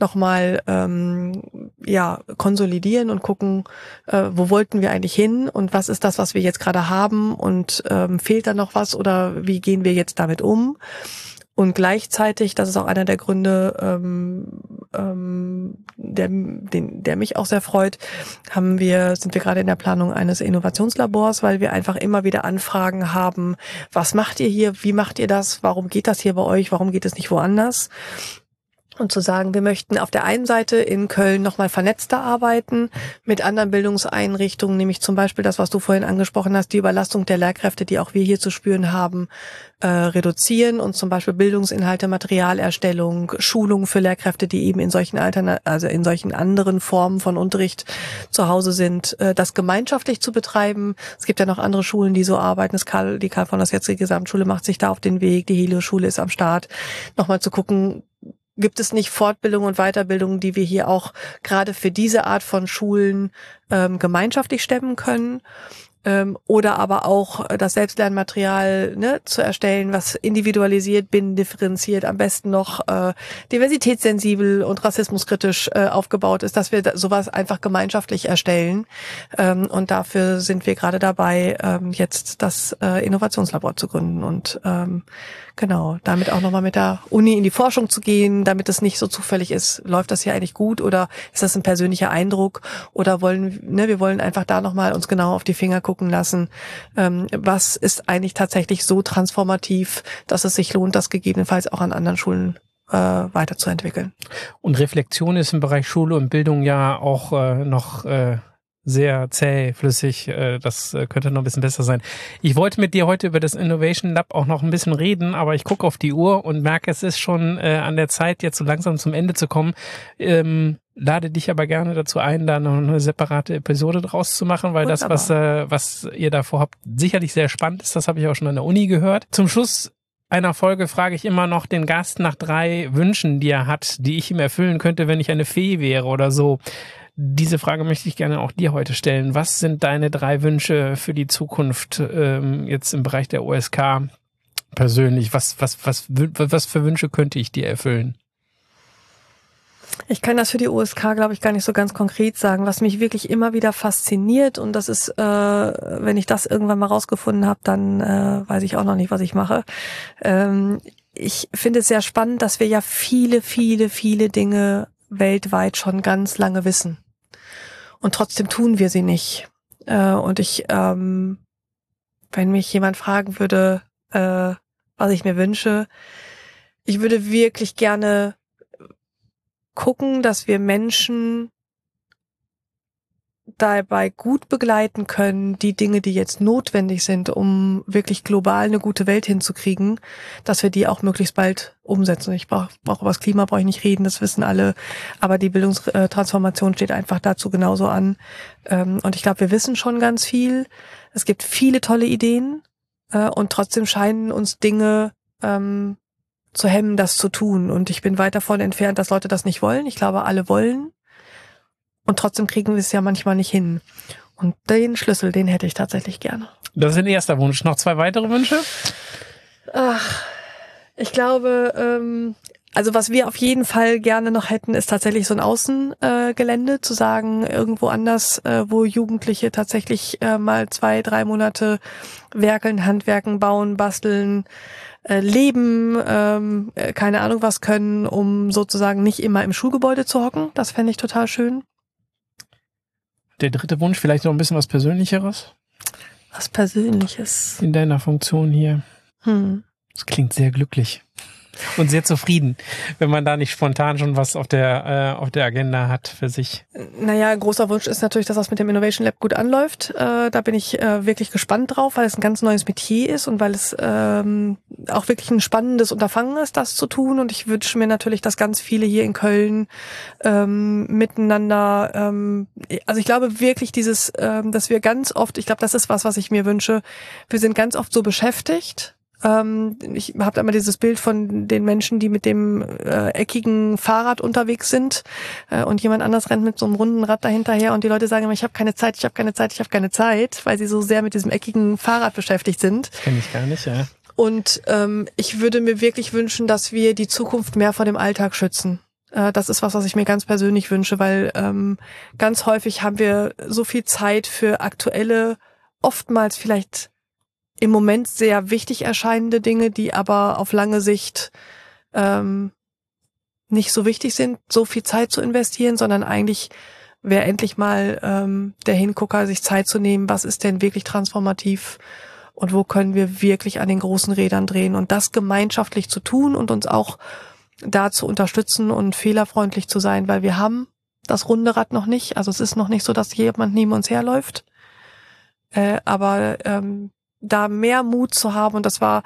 nochmal ähm, ja, konsolidieren und gucken, äh, wo wollten wir eigentlich hin und was ist das, was wir jetzt gerade haben und ähm, fehlt da noch was oder wie gehen wir jetzt damit um? Und gleichzeitig, das ist auch einer der Gründe, ähm, ähm, der, den, der mich auch sehr freut, haben wir, sind wir gerade in der Planung eines Innovationslabors, weil wir einfach immer wieder Anfragen haben, was macht ihr hier, wie macht ihr das, warum geht das hier bei euch, warum geht es nicht woanders? Und zu sagen, wir möchten auf der einen Seite in Köln nochmal vernetzter arbeiten mit anderen Bildungseinrichtungen, nämlich zum Beispiel das, was du vorhin angesprochen hast, die Überlastung der Lehrkräfte, die auch wir hier zu spüren haben, äh, reduzieren und zum Beispiel Bildungsinhalte, Materialerstellung, Schulung für Lehrkräfte, die eben in solchen Altern- also in solchen anderen Formen von Unterricht zu Hause sind, äh, das gemeinschaftlich zu betreiben. Es gibt ja noch andere Schulen, die so arbeiten. Das Karl, die Karl von der Seydlitz-Gesamtschule macht sich da auf den Weg. Die Helio-Schule ist am Start. Nochmal zu gucken, gibt es nicht Fortbildung und Weiterbildung, die wir hier auch gerade für diese Art von Schulen ähm, gemeinschaftlich stemmen können? Ähm, oder aber auch das Selbstlernmaterial ne, zu erstellen, was individualisiert, binnendifferenziert, am besten noch äh, diversitätssensibel und rassismuskritisch äh, aufgebaut ist, dass wir da, sowas einfach gemeinschaftlich erstellen. Ähm, und dafür sind wir gerade dabei, ähm, jetzt das äh, Innovationslabor zu gründen und ähm, genau, damit auch nochmal mit der Uni in die Forschung zu gehen, damit es nicht so zufällig ist, läuft das hier eigentlich gut oder ist das ein persönlicher Eindruck oder wollen, ne, wir wollen einfach da nochmal uns genau auf die Finger gucken lassen, ähm, was ist eigentlich tatsächlich so transformativ, dass es sich lohnt, das gegebenenfalls auch an anderen Schulen äh, weiterzuentwickeln. Und Reflexion ist im Bereich Schule und Bildung ja auch äh, noch äh sehr zähflüssig, das könnte noch ein bisschen besser sein. Ich wollte mit dir heute über das Innovation Lab auch noch ein bisschen reden, aber ich gucke auf die Uhr und merke, es ist schon an der Zeit, jetzt so langsam zum Ende zu kommen. Ähm, lade dich aber gerne dazu ein, da noch eine separate Episode draus zu machen, weil wunderbar. Das, was, äh, was ihr da vorhabt, sicherlich sehr spannend ist. Das habe ich auch schon an der Uni gehört. Zum Schluss einer Folge frage ich immer noch den Gast nach drei Wünschen, die er hat, die ich ihm erfüllen könnte, wenn ich eine Fee wäre oder so. Diese Frage möchte ich gerne auch dir heute stellen. Was sind deine drei Wünsche für die Zukunft ähm, jetzt im Bereich der O S K persönlich? Was, was, was, was für Wünsche könnte ich dir erfüllen? Ich kann das für die O S K, glaube ich, gar nicht so ganz konkret sagen. Was mich wirklich immer wieder fasziniert und das ist, äh, wenn ich das irgendwann mal rausgefunden habe, dann äh, weiß ich auch noch nicht, was ich mache. Ähm, ich finde es sehr spannend, dass wir ja viele, viele, viele Dinge weltweit schon ganz lange wissen. Und trotzdem tun wir sie nicht. Äh, und ich, ähm, wenn mich jemand fragen würde, äh, was ich mir wünsche, ich würde wirklich gerne gucken, dass wir Menschen dabei gut begleiten können, die Dinge, die jetzt notwendig sind, um wirklich global eine gute Welt hinzukriegen, dass wir die auch möglichst bald umsetzen. Ich brauche brauch über das Klima, brauche ich nicht reden, das wissen alle, aber die Bildungstransformation steht einfach dazu genauso an. Und ich glaube, wir wissen schon ganz viel. Es gibt viele tolle Ideen und trotzdem scheinen uns Dinge zu hemmen, das zu tun. Und ich bin weit davon entfernt, dass Leute das nicht wollen. Ich glaube, alle wollen. Und trotzdem kriegen wir es ja manchmal nicht hin. Und den Schlüssel, den hätte ich tatsächlich gerne. Das ist ein erster Wunsch. Noch zwei weitere Wünsche? Ach, ich glaube, ähm, also was wir auf jeden Fall gerne noch hätten, ist tatsächlich so ein Außengelände. Äh, zu sagen, irgendwo anders, äh, wo Jugendliche tatsächlich äh, mal zwei, drei Monate werkeln, handwerken, bauen, basteln, äh, leben, ähm, keine Ahnung was können, um sozusagen nicht immer im Schulgebäude zu hocken. Das fände ich total schön. Der dritte Wunsch, vielleicht noch ein bisschen was Persönlicheres? Was Persönliches? In deiner Funktion hier. Hm. Das klingt sehr glücklich. und sehr zufrieden, wenn man da nicht spontan schon was auf der, äh, auf der Agenda hat für sich. Naja, ein großer Wunsch ist natürlich, dass das mit dem Innovation Lab gut anläuft. Äh, da bin ich äh, wirklich gespannt drauf, weil es ein ganz neues Metier ist und weil es ähm, auch wirklich ein spannendes Unterfangen ist, das zu tun. Und ich wünsche mir natürlich, dass ganz viele hier in Köln ähm, miteinander, ähm, also ich glaube wirklich dieses, ähm, dass wir ganz oft, ich glaube, das ist was, was ich mir wünsche, wir sind ganz oft so beschäftigt. Ich habe da immer dieses Bild von den Menschen, die mit dem äh, eckigen Fahrrad unterwegs sind äh, und jemand anders rennt mit so einem runden Rad dahinterher und die Leute sagen immer, ich habe keine Zeit, ich habe keine Zeit, ich habe keine Zeit, weil sie so sehr mit diesem eckigen Fahrrad beschäftigt sind. Das kenne ich gar nicht, ja. Und ähm, ich würde mir wirklich wünschen, dass wir die Zukunft mehr vor dem Alltag schützen. Das ist was, was ich mir ganz persönlich wünsche, weil ähm, ganz häufig haben wir so viel Zeit für aktuelle, oftmals vielleicht im Moment sehr wichtig erscheinende Dinge, die aber auf lange Sicht ähm, nicht so wichtig sind, so viel Zeit zu investieren, sondern eigentlich wäre endlich mal ähm, der Hingucker, sich Zeit zu nehmen, was ist denn wirklich transformativ und wo können wir wirklich an den großen Rädern drehen und das gemeinschaftlich zu tun und uns auch da zu unterstützen und fehlerfreundlich zu sein, weil wir haben das runde Rad noch nicht, also es ist noch nicht so, dass jemand neben uns herläuft, äh, aber ähm, da mehr Mut zu haben. Und das war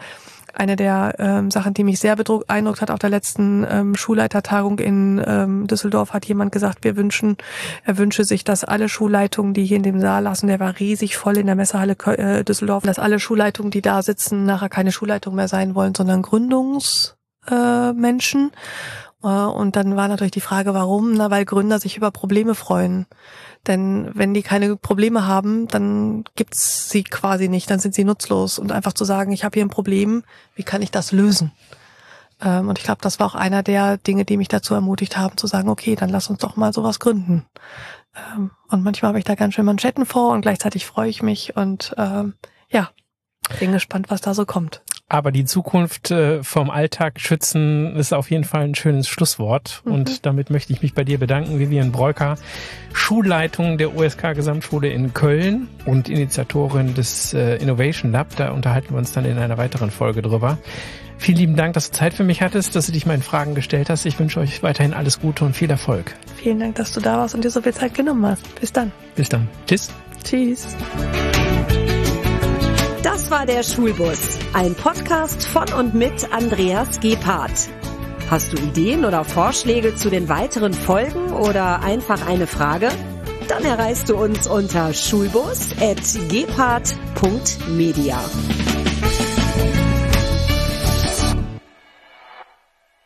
eine der ähm, Sachen, die mich sehr beeindruckt hat. Auf der letzten ähm, Schulleitertagung in ähm, Düsseldorf hat jemand gesagt, wir wünschen, er wünsche sich, dass alle Schulleitungen, die hier in dem Saal saßen, der war riesig voll in der Messehalle äh, Düsseldorf, dass alle Schulleitungen, die da sitzen, nachher keine Schulleitung mehr sein wollen, sondern Gründungsmenschen. Äh, äh, und dann war natürlich die Frage, warum? Na, weil Gründer sich über Probleme freuen. Denn wenn die keine Probleme haben, dann gibt's sie quasi nicht, dann sind sie nutzlos. Und einfach zu sagen, ich habe hier ein Problem, wie kann ich das lösen? Ähm, und ich glaube, das war auch einer der Dinge, die mich dazu ermutigt haben, zu sagen, okay, dann lass uns doch mal sowas gründen. Ähm, und manchmal habe ich da ganz schön Manschetten vor und gleichzeitig freue ich mich. Und ähm, ja, bin gespannt, was da so kommt. Aber die Zukunft äh, vom Alltag schützen ist auf jeden Fall ein schönes Schlusswort. Mhm. Und damit möchte ich mich bei dir bedanken, Vivian Breuker, Schulleitung der O S K-Gesamtschule in Köln und Initiatorin des äh, Innovation Lab. Da unterhalten wir uns dann in einer weiteren Folge drüber. Vielen lieben Dank, dass du Zeit für mich hattest, dass du dich meinen Fragen gestellt hast. Ich wünsche euch weiterhin alles Gute und viel Erfolg. Vielen Dank, dass du da warst und dir so viel Zeit genommen hast. Bis dann. Bis dann. Tschüss. Tschüss. Das war der Schulbus, ein Podcast von und mit Andreas Gebhardt. Hast du Ideen oder Vorschläge zu den weiteren Folgen oder einfach eine Frage? Dann erreichst du uns unter schulbus at gebhardt punkt media.